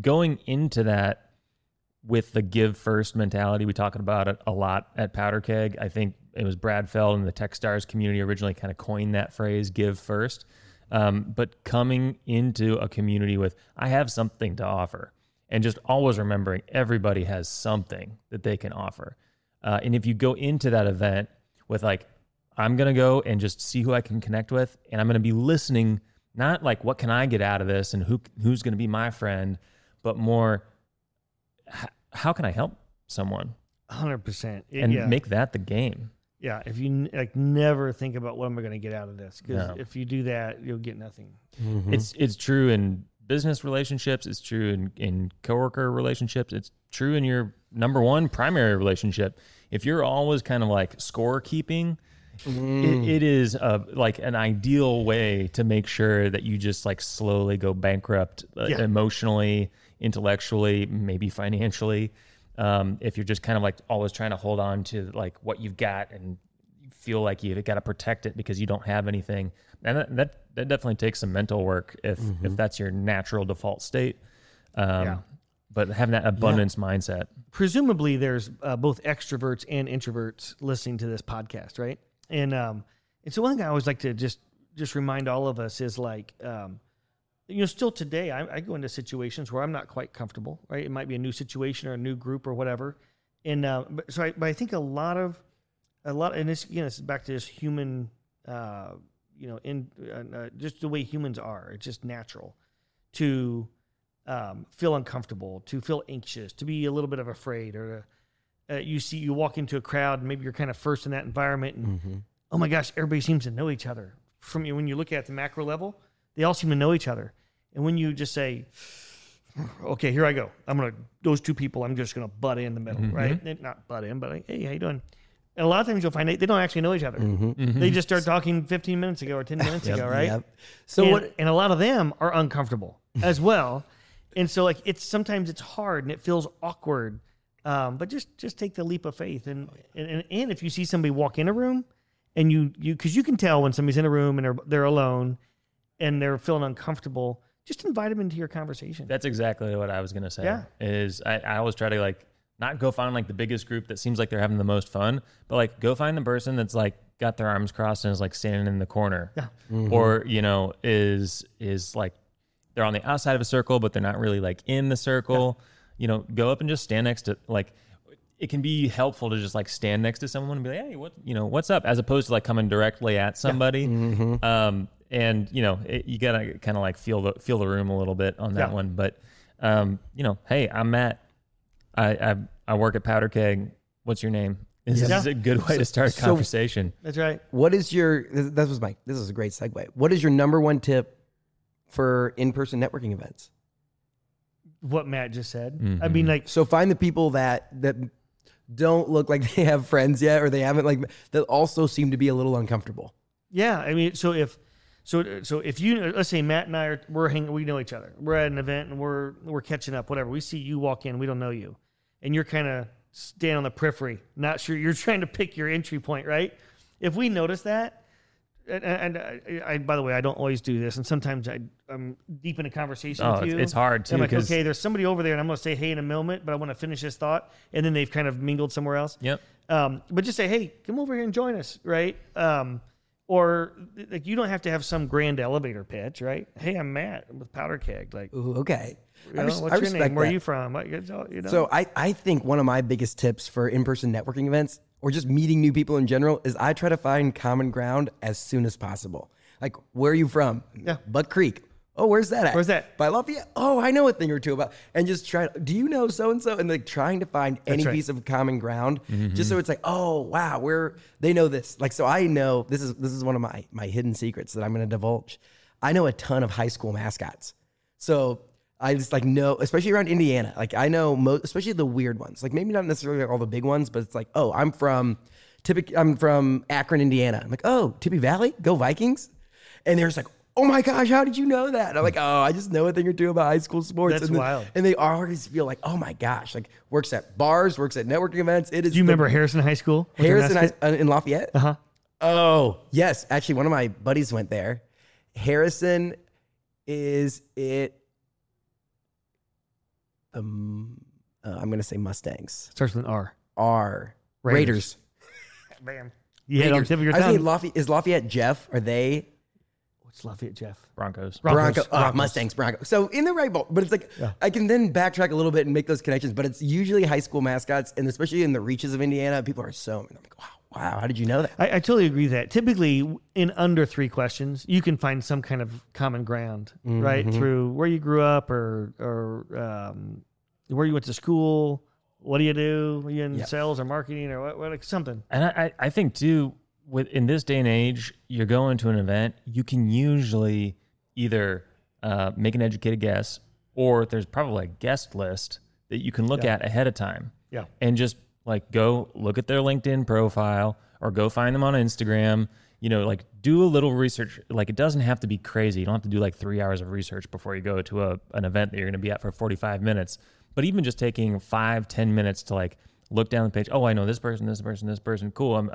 going into that with the give first mentality, we talk about it a lot at Powderkeg. I think it was Brad Feld and the Techstars community originally kind of coined that phrase, give first. But coming into a community with, I have something to offer, and just always remembering everybody has something that they can offer. And if you go into that event with like, I'm going to go and just see who I can connect with. And I'm going to be listening, not like, what can I get out of this and who's going to be my friend, but more, how can I help someone? 100%. And make that the game. Yeah. If you never think about what am I going to get out of this? Because if you do that, you'll get nothing. Mm-hmm. It's true in business relationships. It's true in coworker relationships. It's true in your number one primary relationship. If you're always kind of like scorekeeping, it is like an ideal way to make sure that you just like slowly go bankrupt emotionally, intellectually, maybe financially. If you're just kind of like always trying to hold on to like what you've got and feel like you've got to protect it because you don't have anything. And that definitely takes some mental work if that's your natural default state. But having that abundance mindset. Presumably there's both extroverts and introverts listening to this podcast, right? And so one thing I always like to just remind all of us is like, still today, I go into situations where I'm not quite comfortable, right? It might be a new situation or a new group or whatever. And I think a lot, and this, again, it's back to this human, just the way humans are. It's just natural to feel uncomfortable, to feel anxious, to be a little bit of afraid, or you walk into a crowd and maybe you're kind of first in that environment and, oh my gosh, everybody seems to know each other. When you look at the macro level, they all seem to know each other. And when you just say, okay, here I go. Those two people, I'm just going to butt in the middle, right? Not butt in, but like, hey, how you doing? And a lot of times you'll find they don't actually know each other. They just start talking 15 minutes ago or 10 minutes ago, right? And a lot of them are uncomfortable as well. And so like, sometimes it's hard and it feels awkward. But just take the leap of faith. And if you see somebody walk in a room and because you can tell when somebody's in a room and they're alone and they're feeling uncomfortable, just invite them into your conversation. That's exactly what I was going to say. Yeah. Is I always try to like not go find like the biggest group that seems like they're having the most fun, but like go find the person that's like got their arms crossed and is like standing in the corner or, is like they're on the outside of a circle, but they're not really like in the circle, go up and just stand next to like, it can be helpful to just like stand next to someone and be like, hey, what's up? As opposed to like coming directly at somebody. And, you got to kind of like feel the room a little bit on that one. But, hey, I'm Matt. I work at Powderkeg. What's your name? This is a good way to start a conversation. That's right. What is this is a great segue. What is your number one tip for in-person networking events? What Matt just said. I mean, like, so find the people that don't look like they have friends yet, or they haven't like, that also seem to be a little uncomfortable. Yeah. I mean, so if you, let's say Matt and I we know each other. We're at an event and we're catching up, whatever. We see you walk in, we don't know you. And you're kind of staying on the periphery, not sure. You're trying to pick your entry point, right? If we notice that, and I by the way, I don't always do this. And sometimes I'm deep in a conversation with you. It's hard too. I'm like, okay, there's somebody over there and I'm going to say, hey, in a moment, but I want to finish this thought. And then they've kind of mingled somewhere else. Yep. But just say, hey, come over here and join us. Right. Or like you don't have to have some grand elevator pitch, right? Hey, I'm Matt with Powderkeg. Like, ooh, okay. What's your name? That. Where are you from? So I think one of my biggest tips for in-person networking events or just meeting new people in general is I try to find common ground as soon as possible. Like, where are you from? Yeah. Buck Creek. Oh, where's that at? Where's that? By Lafayette. Oh, I know a thing or two about. And just do you know so-and-so? And like trying to find piece of common ground just so it's like, oh, wow, they know this. Like, so I know this is one of my hidden secrets that I'm going to divulge. I know a ton of high school mascots. So I just like know, especially around Indiana, like I know especially the weird ones, like maybe not necessarily all the big ones, but it's like, oh, I'm from Akron, Indiana. I'm like, oh, Tippy Valley, go Vikings. And they're just like, oh my gosh, how did you know that? And I'm like, oh, I just know a thing or two about high school sports. That's wild. And they always feel like, oh my gosh, like works at bars, works at networking events. It is. Do you remember Harrison High School? Harrison in Lafayette? Uh-huh. Oh, yes. Actually, one of my buddies went there. Harrison, is it? I'm going to say Mustangs. Starts with an R. R. Raiders. Bam. You hit on the tip of your tongue. I think Lafayette Jeff, are they? It's Lafayette Jeff. Broncos. Mustangs, Broncos. So in the right bowl. But it's like, I can then backtrack a little bit and make those connections, but it's usually high school mascots, and especially in the reaches of Indiana, people are so, and I'm like, wow, Wow, how did you know that? I totally agree with that. Typically, in under three questions, you can find some kind of common ground, mm-hmm. right? Through where you grew up or where you went to school. What do you do? Are you in sales or marketing or what like something? And I think, too, in this day and age, you're going to an event, you can usually either make an educated guess or there's probably a guest list that you can look at ahead of time. Yeah. And just like go look at their LinkedIn profile or go find them on Instagram. You know, like do a little research. Like it doesn't have to be crazy. You don't have to do like 3 hours of research before you go to an event that you're going to be at for 45 minutes. But even just taking 5-10 minutes to like look down the page. Oh, I know this person. Cool.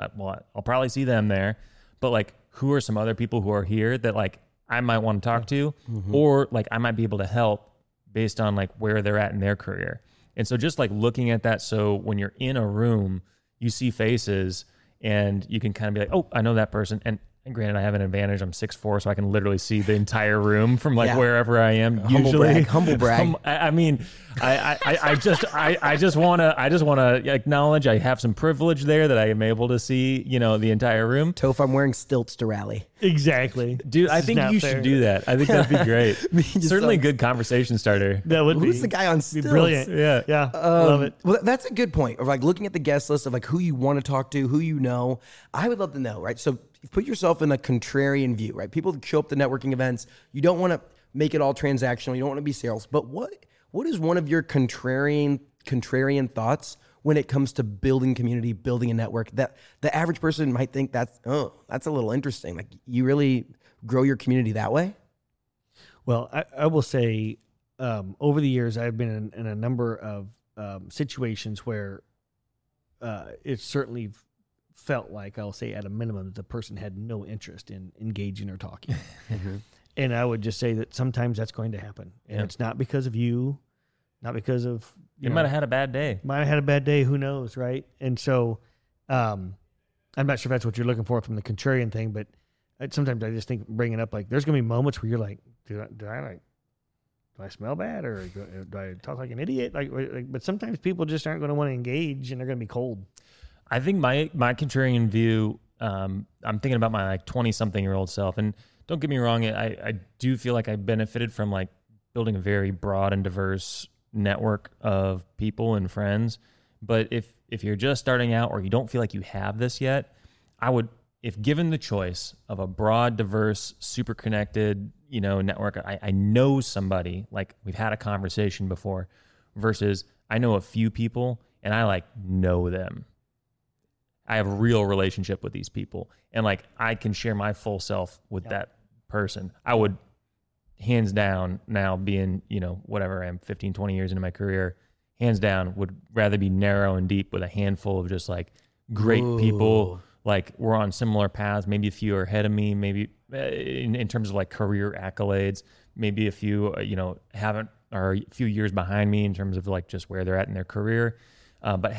I'll probably see them there. But like, who are some other people who are here that like I might want to talk to, mm-hmm. or like I might be able to help based on like where they're at in their career. And so just like looking at that, so when you're in a room, you see faces and you can kind of be like, oh, I know that person. And granted, I have an advantage. I'm 6'4", so I can literally see the entire room from like wherever I am. Humble brag. I mean, I just want to acknowledge I have some privilege there that I am able to see, you know, the entire room. Toph, I'm wearing stilts to Rally. Exactly, dude. I think you should do that. I think that'd be great. Certainly, a good conversation starter. That would be. Who's the guy on stilts? Brilliant. Yeah. Love it. Well, that's a good point. Of like looking at the guest list of like who you want to talk to, who you know. I would love to know, right? So. Put yourself in a contrarian view, right? People show up to networking events. You don't want to make it all transactional. You don't want to be sales. But what is one of your contrarian thoughts when it comes to building community, building a network that the average person might think that's a little interesting. Like you really grow your community that way? Well, I will say over the years, I've been in a number of situations where it's certainly felt like, I'll say at a minimum, that the person had no interest in engaging or talking. Mm-hmm. And I would just say that sometimes that's going to happen. And it's not because of you, not because of... You might have had a bad day. Who knows, right? And so I'm not sure if that's what you're looking for from the contrarian thing, but sometimes I just think bringing up like, there's going to be moments where you're like, do I smell bad? Or do I talk like an idiot? But sometimes people just aren't going to want to engage and they're going to be cold. I think my contrarian view, I'm thinking about my like 20-something-year-old self, and don't get me wrong, I do feel like I benefited from like building a very broad and diverse network of people and friends. But if you're just starting out or you don't feel like you have this yet, I would, if given the choice of a broad, diverse, super connected, you know, network, I know somebody, like we've had a conversation before, versus I know a few people and I like know them. I have a real relationship with these people and like I can share my full self with that person. I would hands down now being, you know, whatever I am 15, 20 years into my career, hands down would rather be narrow and deep with a handful of just like great people. Like we're on similar paths. Maybe a few are ahead of me, maybe in terms of like career accolades, maybe a few, you know, haven't or a few years behind me in terms of like just where they're at in their career. But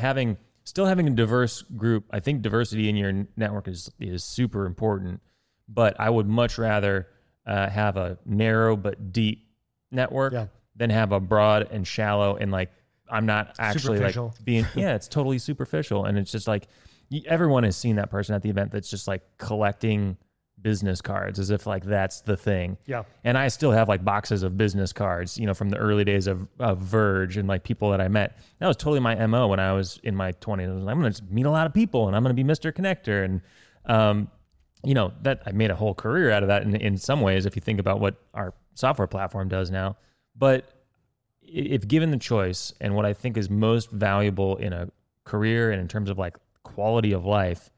Still having a diverse group, I think diversity in your network is super important, but I would much rather have a narrow but deep network than have a broad and shallow and like, I'm not actually like being, it's totally superficial. And it's just like, everyone has seen that person at the event that's just like collecting business cards as if like that's the thing. Yeah. And I still have like boxes of business cards, you know, from the early days of Verge and like people that I met. That was totally my MO when I was in my 20s. I was like, I'm going to meet a lot of people and I'm going to be Mr. Connector. And, you know, that I made a whole career out of that in some ways, if you think about what our software platform does now. But if given the choice and what I think is most valuable in a career and in terms of like quality of life,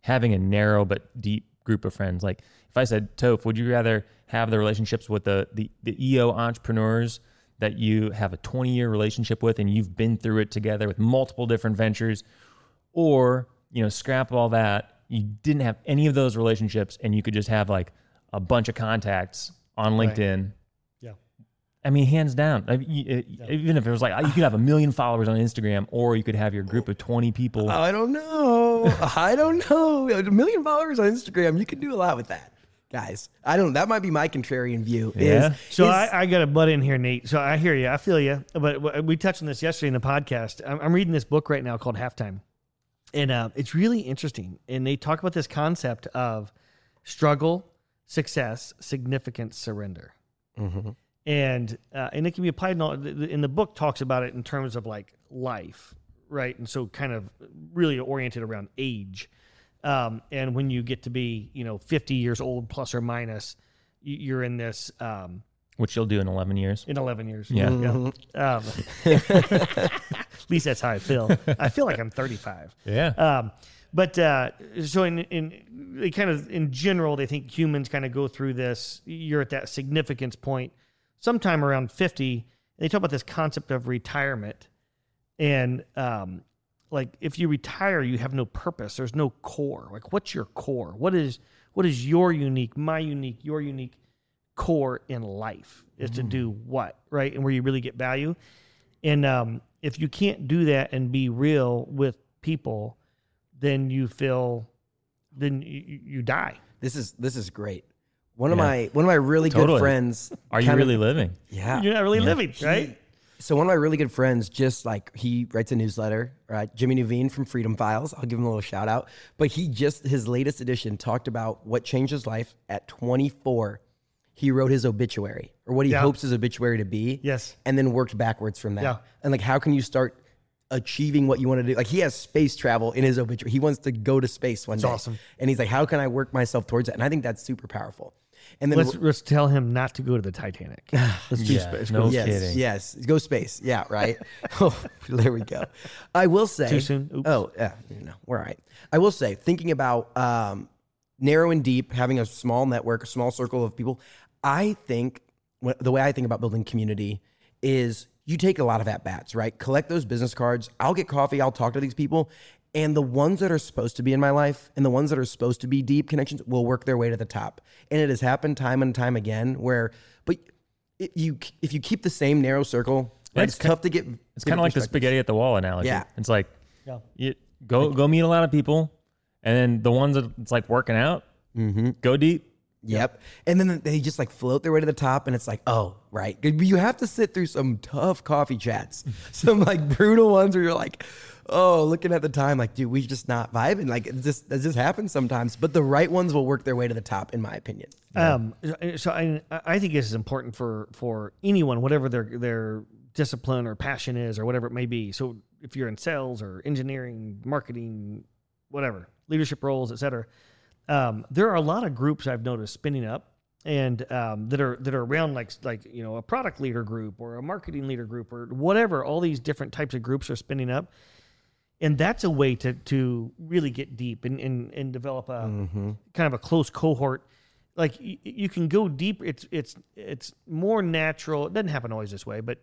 having a narrow but deep group of friends. Like if I said, Toph, would you rather have the relationships with the EO entrepreneurs that you have a 20-year relationship with and you've been through it together with multiple different ventures, or, you know, scrap all that, you didn't have any of those relationships and you could just have like a bunch of contacts on LinkedIn. Right. Yeah. I mean, hands down, even if it was like, you could have a 1 million followers on Instagram or you could have your group of 20 people. I don't know. $1 million on Instagram, you can do a lot with that, guys. I don't. That might be my contrarian view. Yeah. I got a butt in here, Nate. So I hear you. I feel you. But we touched on this yesterday in the podcast. I'm reading this book right now called Halftime. And it's really interesting. And they talk about this concept of struggle, success, significance, surrender. Mm-hmm. And it can be applied in the book talks about it in terms of like life, right? And so kind of really oriented around age. And when you get to be, 50 years old plus or minus, you're in this... Which you'll do in 11 years. In 11 years. Yeah. Mm-hmm. At least that's how I feel. I feel like I'm 35. Yeah. So they kind of, in general, they think humans kind of go through this. You're at that significance point sometime around 50. They talk about this concept of retirement. And like if you retire, you have no purpose. There's no core. Like what's your core? What is your unique, my unique, your unique core in life is to do what, right? And where you really get value. And if you can't do that and be real with people, then you die. This is great. One of my really good friends. Are you really living? Yeah. You're not really living, right? So one of my really good friends, just like he writes a newsletter, right? Jimmy Nuveen from Freedom Files. I'll give him a little shout out. But he just, his latest edition talked about what changed his life at 24. He wrote his obituary, or what he hopes his obituary to be. Yes. And then worked backwards from that. Yeah. And like, how can you start achieving what you want to do? Like he has space travel in his obituary. He wants to go to space one day. It's awesome. And he's like, how can I work myself towards that? And I think that's super powerful. And then let's tell him not to go to the Titanic. Let's do space. No kidding. Yes. Go space. Yeah. Right. Oh, there we go. I will say. Too soon. Oops. Oh, yeah. No, we're all right. I will say, thinking about narrow and deep, having a small network, a small circle of people. I think the way I think about building community is you take a lot of at-bats, right? Collect those business cards. I'll get coffee. I'll talk to these people. And the ones that are supposed to be in my life and the ones that are supposed to be deep connections will work their way to the top. And it has happened time and time again if you keep the same narrow circle, right, it's tough to get. It's kind of like the spaghetti at the wall analogy. Yeah. It's like, go meet a lot of people. And then the ones that it's like working out, go deep. Yep. And then they just like float their way to the top, and it's like, oh, right. You have to sit through some tough coffee chats, some like brutal ones where you're like, oh, looking at the time, like, dude, we just not vibing. Like it just happens sometimes, but the right ones will work their way to the top, in my opinion. Yeah. So I think this is important for anyone, whatever their discipline or passion is or whatever it may be. So if you're in sales or engineering, marketing, whatever, leadership roles, et cetera. There are a lot of groups I've noticed spinning up and that are around like a product leader group or a marketing leader group or whatever. All these different types of groups are spinning up. And that's a way to really get deep and develop a kind of a close cohort. Like you can go deep. It's more natural. It doesn't happen always this way, but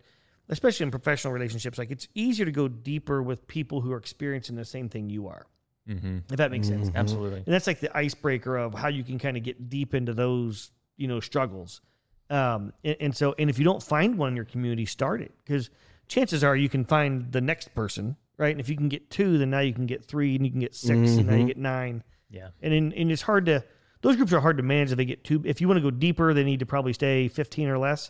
especially in professional relationships, like it's easier to go deeper with people who are experiencing the same thing you are. If that makes sense. Absolutely. And that's like the icebreaker of how you can kind of get deep into those, struggles. And if you don't find one in your community, start it, because chances are you can find the next person, right? And if you can get two, then now you can get three, and you can get six, and now you get nine. Yeah. And it's hard to, those groups are hard to manage if they get two. If you want to go deeper, they need to probably stay 15 or less.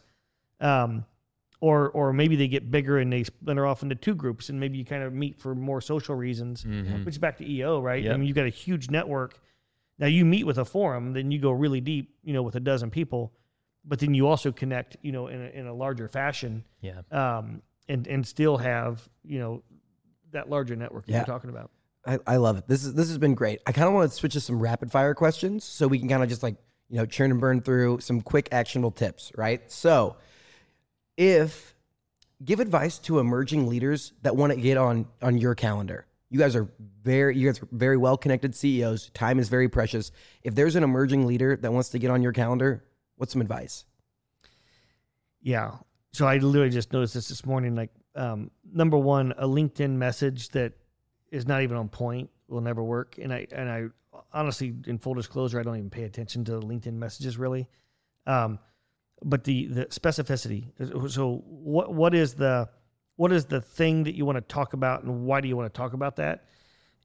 Or maybe they get bigger and they splinter off into two groups, and maybe you kind of meet for more social reasons, which is back to EO, right? Yep. I mean, you've got a huge network. Now you meet with a forum, then you go really deep, with a dozen people, but then you also connect, in a larger fashion, and still have, that larger network that you're talking about. I love it. This has been great. I kind of want to switch to some rapid fire questions so we can kind of just like, churn and burn through some quick actionable tips, right? So. Give advice to emerging leaders that want to get on your calendar. You guys are very well connected CEOs. Time is very precious. If there's an emerging leader that wants to get on your calendar, what's some advice? Yeah. So I literally just noticed this morning. Like, number one, a LinkedIn message that is not even on point will never work. And I honestly, in full disclosure, I don't even pay attention to the LinkedIn messages really. But the specificity. So what is the thing that you want to talk about, and why do you want to talk about that?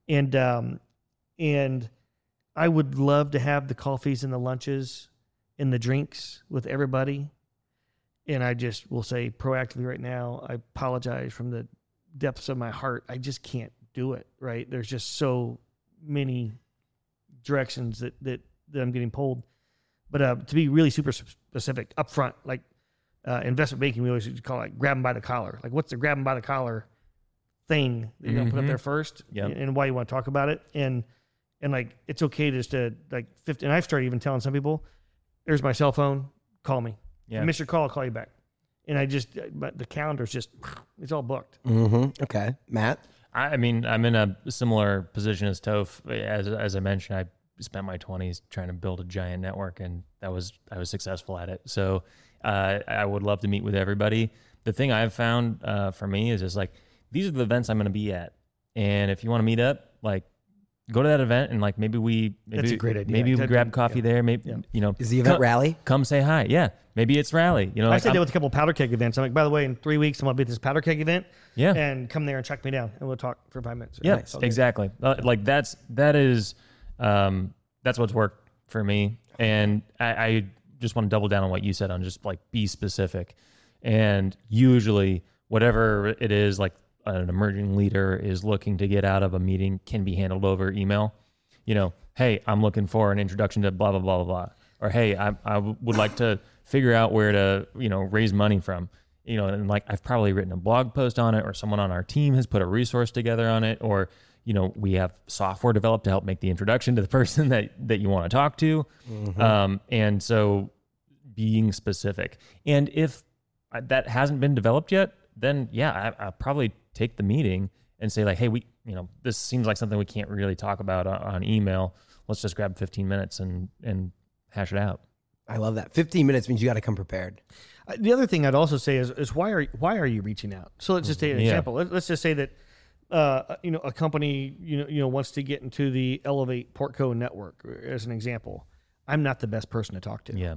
And I would love to have the coffees and the lunches and the drinks with everybody. And I just will say proactively right now, I apologize from the depths of my heart. I just can't do it, right? There's just so many directions that I'm getting pulled. But to be really super specific upfront, like investment banking, we always used to call it like grab them by the collar. Like, what's the grab them by the collar thing that you're going to put up there first, and why you want to talk about it? And like, it's okay just to like 50. And I've started even telling some people, here's my cell phone, call me. Yeah. Miss your call, I'll call you back. And but the calendar's just, it's all booked. Mm-hmm. Okay. Matt? I mean, I'm in a similar position as Toph. As I mentioned, I spent my 20s trying to build a giant network, and I was successful at it. So I would love to meet with everybody. The thing I've found for me is just like, these are the events I'm going to be at. And if you want to meet up, like, go to that event and like maybe that's a great idea. Maybe we grab coffee there. Maybe you know, is the event Rally? Come say hi. Yeah, maybe it's Rally. You know, I said that with a couple of Powderkeg events. I'm like, by the way, in 3 weeks I'm gonna be at this Powderkeg event. Yeah, and come there and track me down, and we'll talk for 5 minutes. Yeah, nice. Exactly. Like that's what's worked for me, and I just want to double down on what you said on just like be specific, and usually whatever it is like. An emerging leader is looking to get out of a meeting can be handled over email. You know, hey, I'm looking for an introduction to blah, blah, blah, blah, blah. Or, hey, I would like to figure out where to, you know, raise money from, you know, and like, I've probably written a blog post on it, or someone on our team has put a resource together on it, or, you know, we have software developed to help make the introduction to the person that you want to talk to. Mm-hmm. And so being specific, and if that hasn't been developed yet, then yeah, I probably take the meeting and say like, hey, we, you know, this seems like something we can't really talk about on email. Let's just grab 15 minutes and hash it out. I love that. 15 minutes means you got to come prepared. The other thing I'd also say is why are you reaching out? So let's just take an example. Let's just say that, you know, a company, you know, wants to get into the Elevate Portco network as an example. I'm not the best person to talk to. Yeah.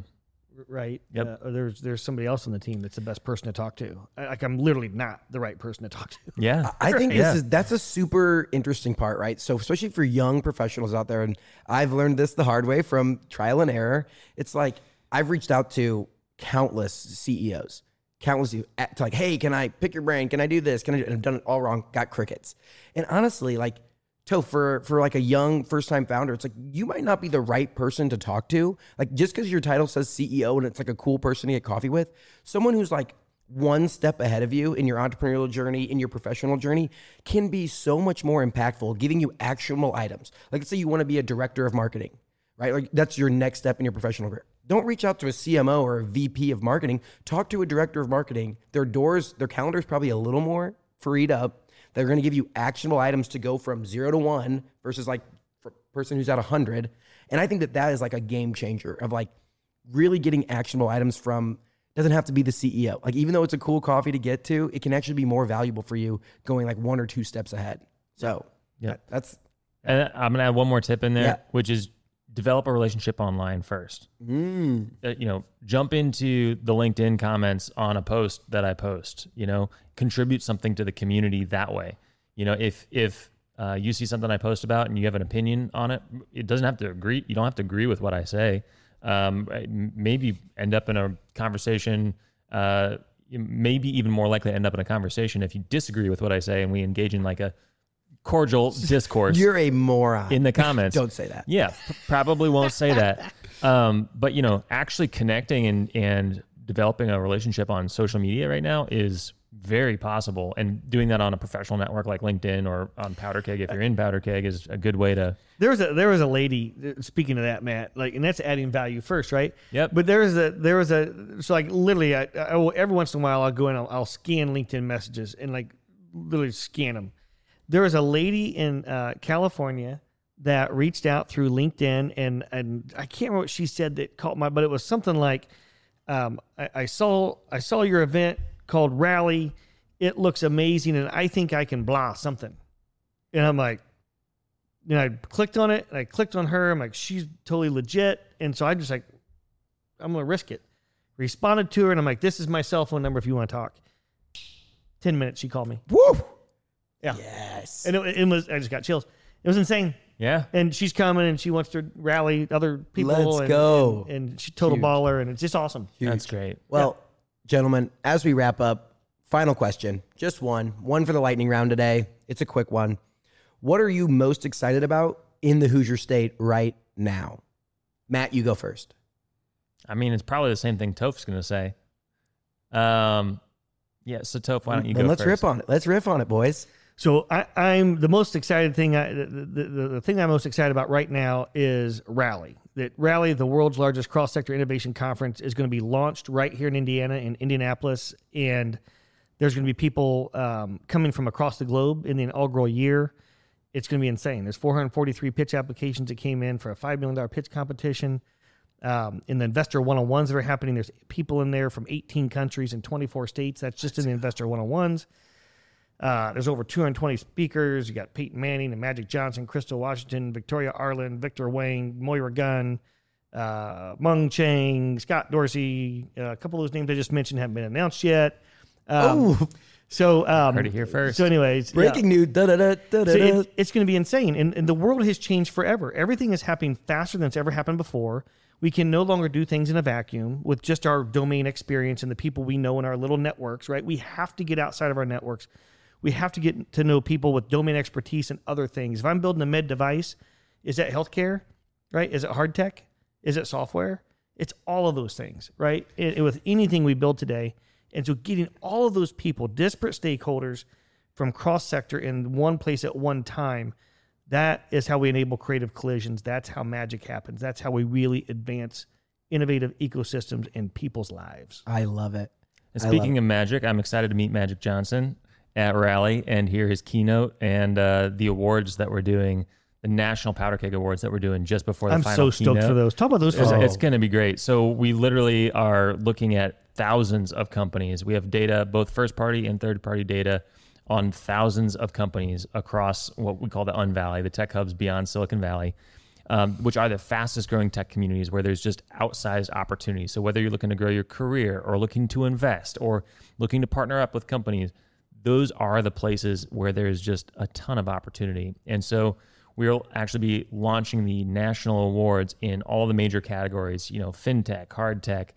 Right. Yep. There's somebody else on the team that's the best person to talk to. Like I'm literally not the right person to talk to. Yeah. I think that's a super interesting part, right? So especially for young professionals out there, and I've learned this the hard way from trial and error. It's like I've reached out to countless CEOs, like, hey, can I pick your brain? Can I do this? Can I do? And I've done it all wrong. Got crickets. And honestly, like, so for like a young first-time founder, it's like you might not be the right person to talk to. Like just because your title says CEO and it's like a cool person to get coffee with, someone who's like one step ahead of you in your entrepreneurial journey, in your professional journey, can be so much more impactful, giving you actionable items. Like let's say you want to be a director of marketing, right? Like that's your next step in your professional career. Don't reach out to a CMO or a VP of marketing. Talk to a director of marketing. Their calendar is probably a little more freed up. They're going to give you actionable items to go from 0 to 1 versus like for person who's at 100. And I think that is like a game changer of like really getting actionable items from, doesn't have to be the CEO. Like even though it's a cool coffee to get to, it can actually be more valuable for you going like 1 or 2 steps ahead. So that's. And I'm going to add one more tip in there, which is develop a relationship online first. Mm. You know, jump into the LinkedIn comments on a post that I post, you know, contribute something to the community that way. You know, if you see something I post about and you have an opinion on it, it doesn't have to agree. You don't have to agree with what I say. Maybe end up in a conversation, maybe even more likely to end up in a conversation if you disagree with what I say and we engage in like a cordial discourse. You're a moron. In the comments. Don't say that. Yeah, probably won't say that. But, you know, actually connecting and developing a relationship on social media right now is very possible. And doing that on a professional network like LinkedIn or on Powderkeg, if you're in Powderkeg, is a good way to... There was a lady, speaking of that, Matt, like, and that's adding value first, right? Yep. But so like literally, I every once in a while I'll go in, I'll scan LinkedIn messages and like literally scan them. There was a lady in California that reached out through LinkedIn, and I can't remember what she said that caught my, but it was something like, I saw your event called Rally. It looks amazing, and I think I can blah something. And I'm like, you know, I clicked on it, and I clicked on her. I'm like, she's totally legit. And so I just like, I'm going to risk it. Responded to her, and I'm like, this is my cell phone number if you want to talk. 10 minutes, she called me. Woo! Yeah. Yes. And it was, I just got chills. It was insane. Yeah. And she's coming and she wants to rally other people. Let's go. And she's total baller, and it's just awesome. Huge. That's great. Well, gentlemen, as we wrap up, final question, just one for the lightning round today. It's a quick one. What are you most excited about in the Hoosier State right now? Matt, you go first. I mean, it's probably the same thing Toph's going to say. So Toph, why don't you go first? Let's rip on it. Let's riff on it, boys. So I'm the most excited thing. The thing I'm most excited about right now is Rally. That Rally, the world's largest cross-sector innovation conference, is going to be launched right here in Indiana, in Indianapolis. And there's going to be people coming from across the globe in the inaugural year. It's going to be insane. There's 443 pitch applications that came in for a $5 million pitch competition. In the investor one-on-ones that are happening, there's people in there from 18 countries and 24 states. That's just in the investor one-on-ones. There's over 220 speakers. You got Peyton Manning and Magic Johnson, Crystal Washington, Victoria Arlen, Victor Wang, Moira Gunn, Meng Chang, Scott Dorsey. A couple of those names I just mentioned haven't been announced yet. Heard it here first. So anyways. Breaking news. It's going to be insane. And the world has changed forever. Everything is happening faster than it's ever happened before. We can no longer do things in a vacuum with just our domain experience and the people we know in our little networks, right? We have to get outside of our networks. We have to get to know people with domain expertise and other things. If I'm building a med device, is that healthcare, right? Is it hard tech? Is it software? It's all of those things, right? With anything we build today. And so getting all of those people, disparate stakeholders from cross-sector in one place at one time, that is how we enable creative collisions. That's how magic happens. That's how we really advance innovative ecosystems in people's lives. I love it. And speaking of magic, I'm excited to meet Magic Johnson at Rally and hear his keynote and the awards that we're doing, the National Powderkeg Awards that we're doing just before the final keynote. I'm so stoked for those. Talk about those for a second. It's going to be great. So we literally are looking at thousands of companies. We have data, both first-party and third-party data, on thousands of companies across what we call the Un-Valley, the tech hubs beyond Silicon Valley, which are the fastest growing tech communities where there's just outsized opportunities. So whether you're looking to grow your career or looking to invest or looking to partner up with companies, those are the places where there's just a ton of opportunity. And so we'll actually be launching the national awards in all the major categories, fintech, hard tech,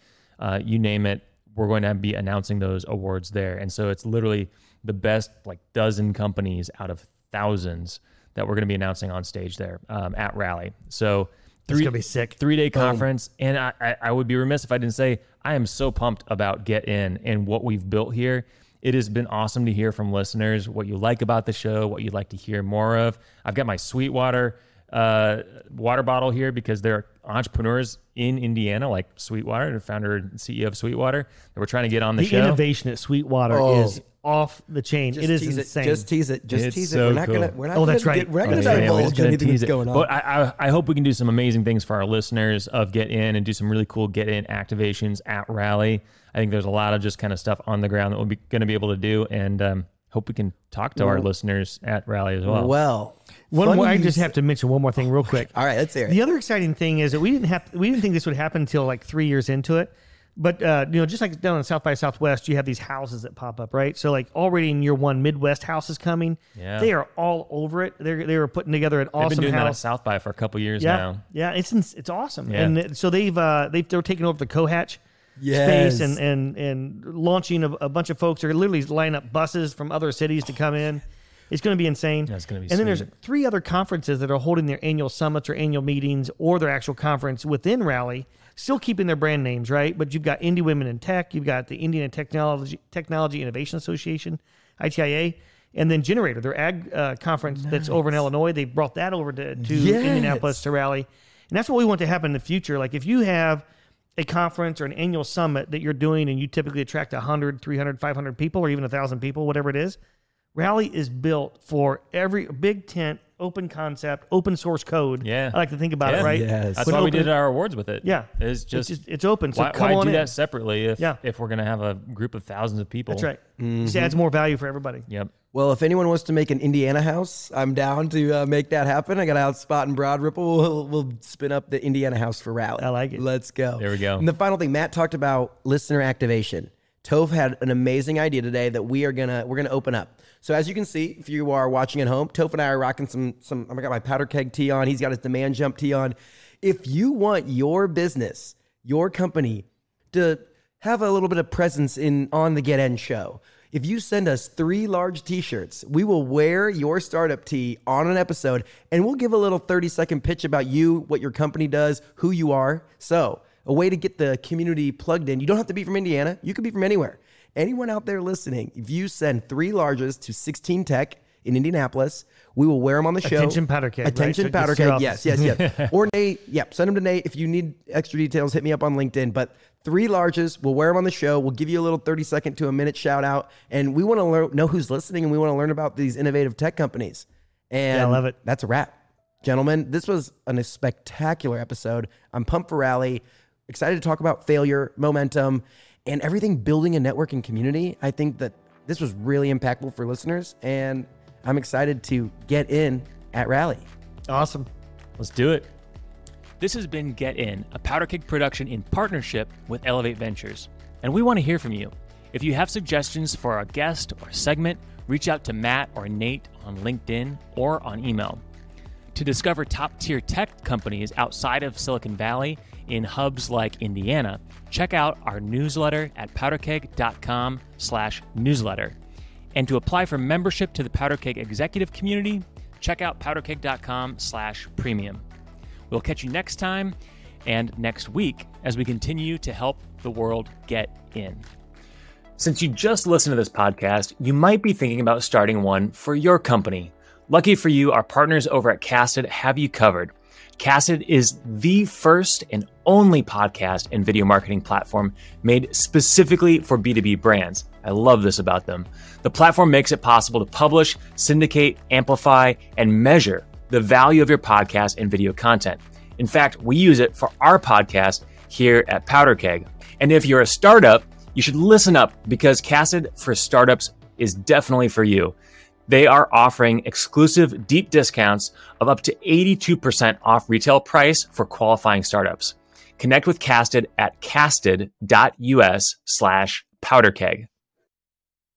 you name it. We're going to be announcing those awards there. And so it's literally the best dozen companies out of thousands that we're going to be announcing on stage there at Rally. So it's going to be sick. 3-day conference. And I would be remiss if I didn't say I am so pumped about Get In and what we've built here. It has been awesome to hear from listeners what you like about the show, what you'd like to hear more of. I've got my Sweetwater water bottle here because there are entrepreneurs in Indiana like Sweetwater, the founder and CEO of Sweetwater, that we're trying to get on the show. The innovation at Sweetwater is off the chain. Just it is insane. Just tease it. Just tease it. We're not going to divulge anything that's going on. But I hope we can do some amazing things for our listeners of Get In and do some really cool Get In activations at Rally. I think there's a lot of just kind of stuff on the ground that we're going to be able to do, and hope we can talk to our listeners at Rally as well. I just have to mention one more thing real quick. All right, let's hear it. The other exciting thing is that we didn't think this would happen until 3 years into it. But, just like down in South by Southwest, you have these houses that pop up, right? So, already in year one, Midwest house is coming. Yeah. They are all over it. They were putting together an awesome house. They've been doing that at South by for a couple years now. Yeah, it's awesome. Yeah. And so they're taking over the Cohatch space and launching a bunch of folks. They're literally lining up buses from other cities to come in. It's going to be insane. That's going to be sweet. Then there's 3 other conferences that are holding their annual summits or annual meetings or their actual conference within Rally, still keeping their brand names, right? But you've got Indie Women in Tech, you've got the Indiana Technology Innovation Association, ITIA, and then Generator, their ag conference that's over in Illinois. They brought that over to Indianapolis to Rally. And that's what we want to happen in the future. If you have a conference or an annual summit that you're doing and you typically attract 100, 300, 500 people or even 1,000 people, whatever it is, Rally is built for every big tent, open concept, open source code. Yeah. I like to think about it, right? Yes. That's why we did our awards with it. Yeah. It's open. So why do that separately if we're going to have a group of thousands of people? That's right. Mm-hmm. It just adds more value for everybody. Yep. Well, if anyone wants to make an Indiana house, I'm down to make that happen. I got a spot in Broad Ripple. We'll spin up the Indiana house for Rally. I like it. Let's go. There we go. And the final thing, Matt talked about listener activation. Toph had an amazing idea today that we're gonna open up. So as you can see, if you are watching at home, Toph and I are rocking some. I got my Powderkeg tee on. He's got his Demandjump tee on. If you want your business, your company, to have a little bit of presence on the Get In show, If you send us 3 large t-shirts, we will wear your startup tee on an episode, and we'll give a little 30-second pitch about you, what your company does, who you are. So a way to get the community plugged in. You don't have to be from Indiana. You could be from anywhere. Anyone out there listening, if you send 3 larges to 16 Tech in Indianapolis, we will wear them on the show. Attention Powderkeg. Attention Powderkeg. Yes. Or Nate. Yep. Send them to Nate. If you need extra details, hit me up on LinkedIn. But 3 larges. We'll wear them on the show. We'll give you a little 30-second to a minute shout out. And we want to know who's listening, and we want to learn about these innovative tech companies. And yeah, I love it. That's a wrap. Gentlemen, this was a spectacular episode. I'm pumped for Rally. Excited to talk about failure, momentum, and everything building a networking community. I think that this was really impactful for listeners, and I'm excited to get in at Rally. Awesome. Let's do it. This has been Get In, a Powderkeg production in partnership with Elevate Ventures. And we want to hear from you. If you have suggestions for our guest or segment, reach out to Matt or Nate on LinkedIn or on email. To discover top-tier tech companies outside of Silicon Valley in hubs like Indiana, check out our newsletter at powderkeg.com/newsletter. And to apply for membership to the Powderkeg executive community, check out powderkeg.com/premium. We'll catch you next time and next week as we continue to help the world get in. Since you just listened to this podcast, you might be thinking about starting one for your company. Lucky for you, our partners over at Casted have you covered. Casted is the first and only podcast and video marketing platform made specifically for B2B brands. I love this about them. The platform makes it possible to publish, syndicate, amplify, and measure the value of your podcast and video content. In fact, we use it for our podcast here at Powderkeg. And if you're a startup, you should listen up, because Casted for Startups is definitely for you. They are offering exclusive deep discounts of up to 82% off retail price for qualifying startups. Connect with Casted at casted.us/powderkeg.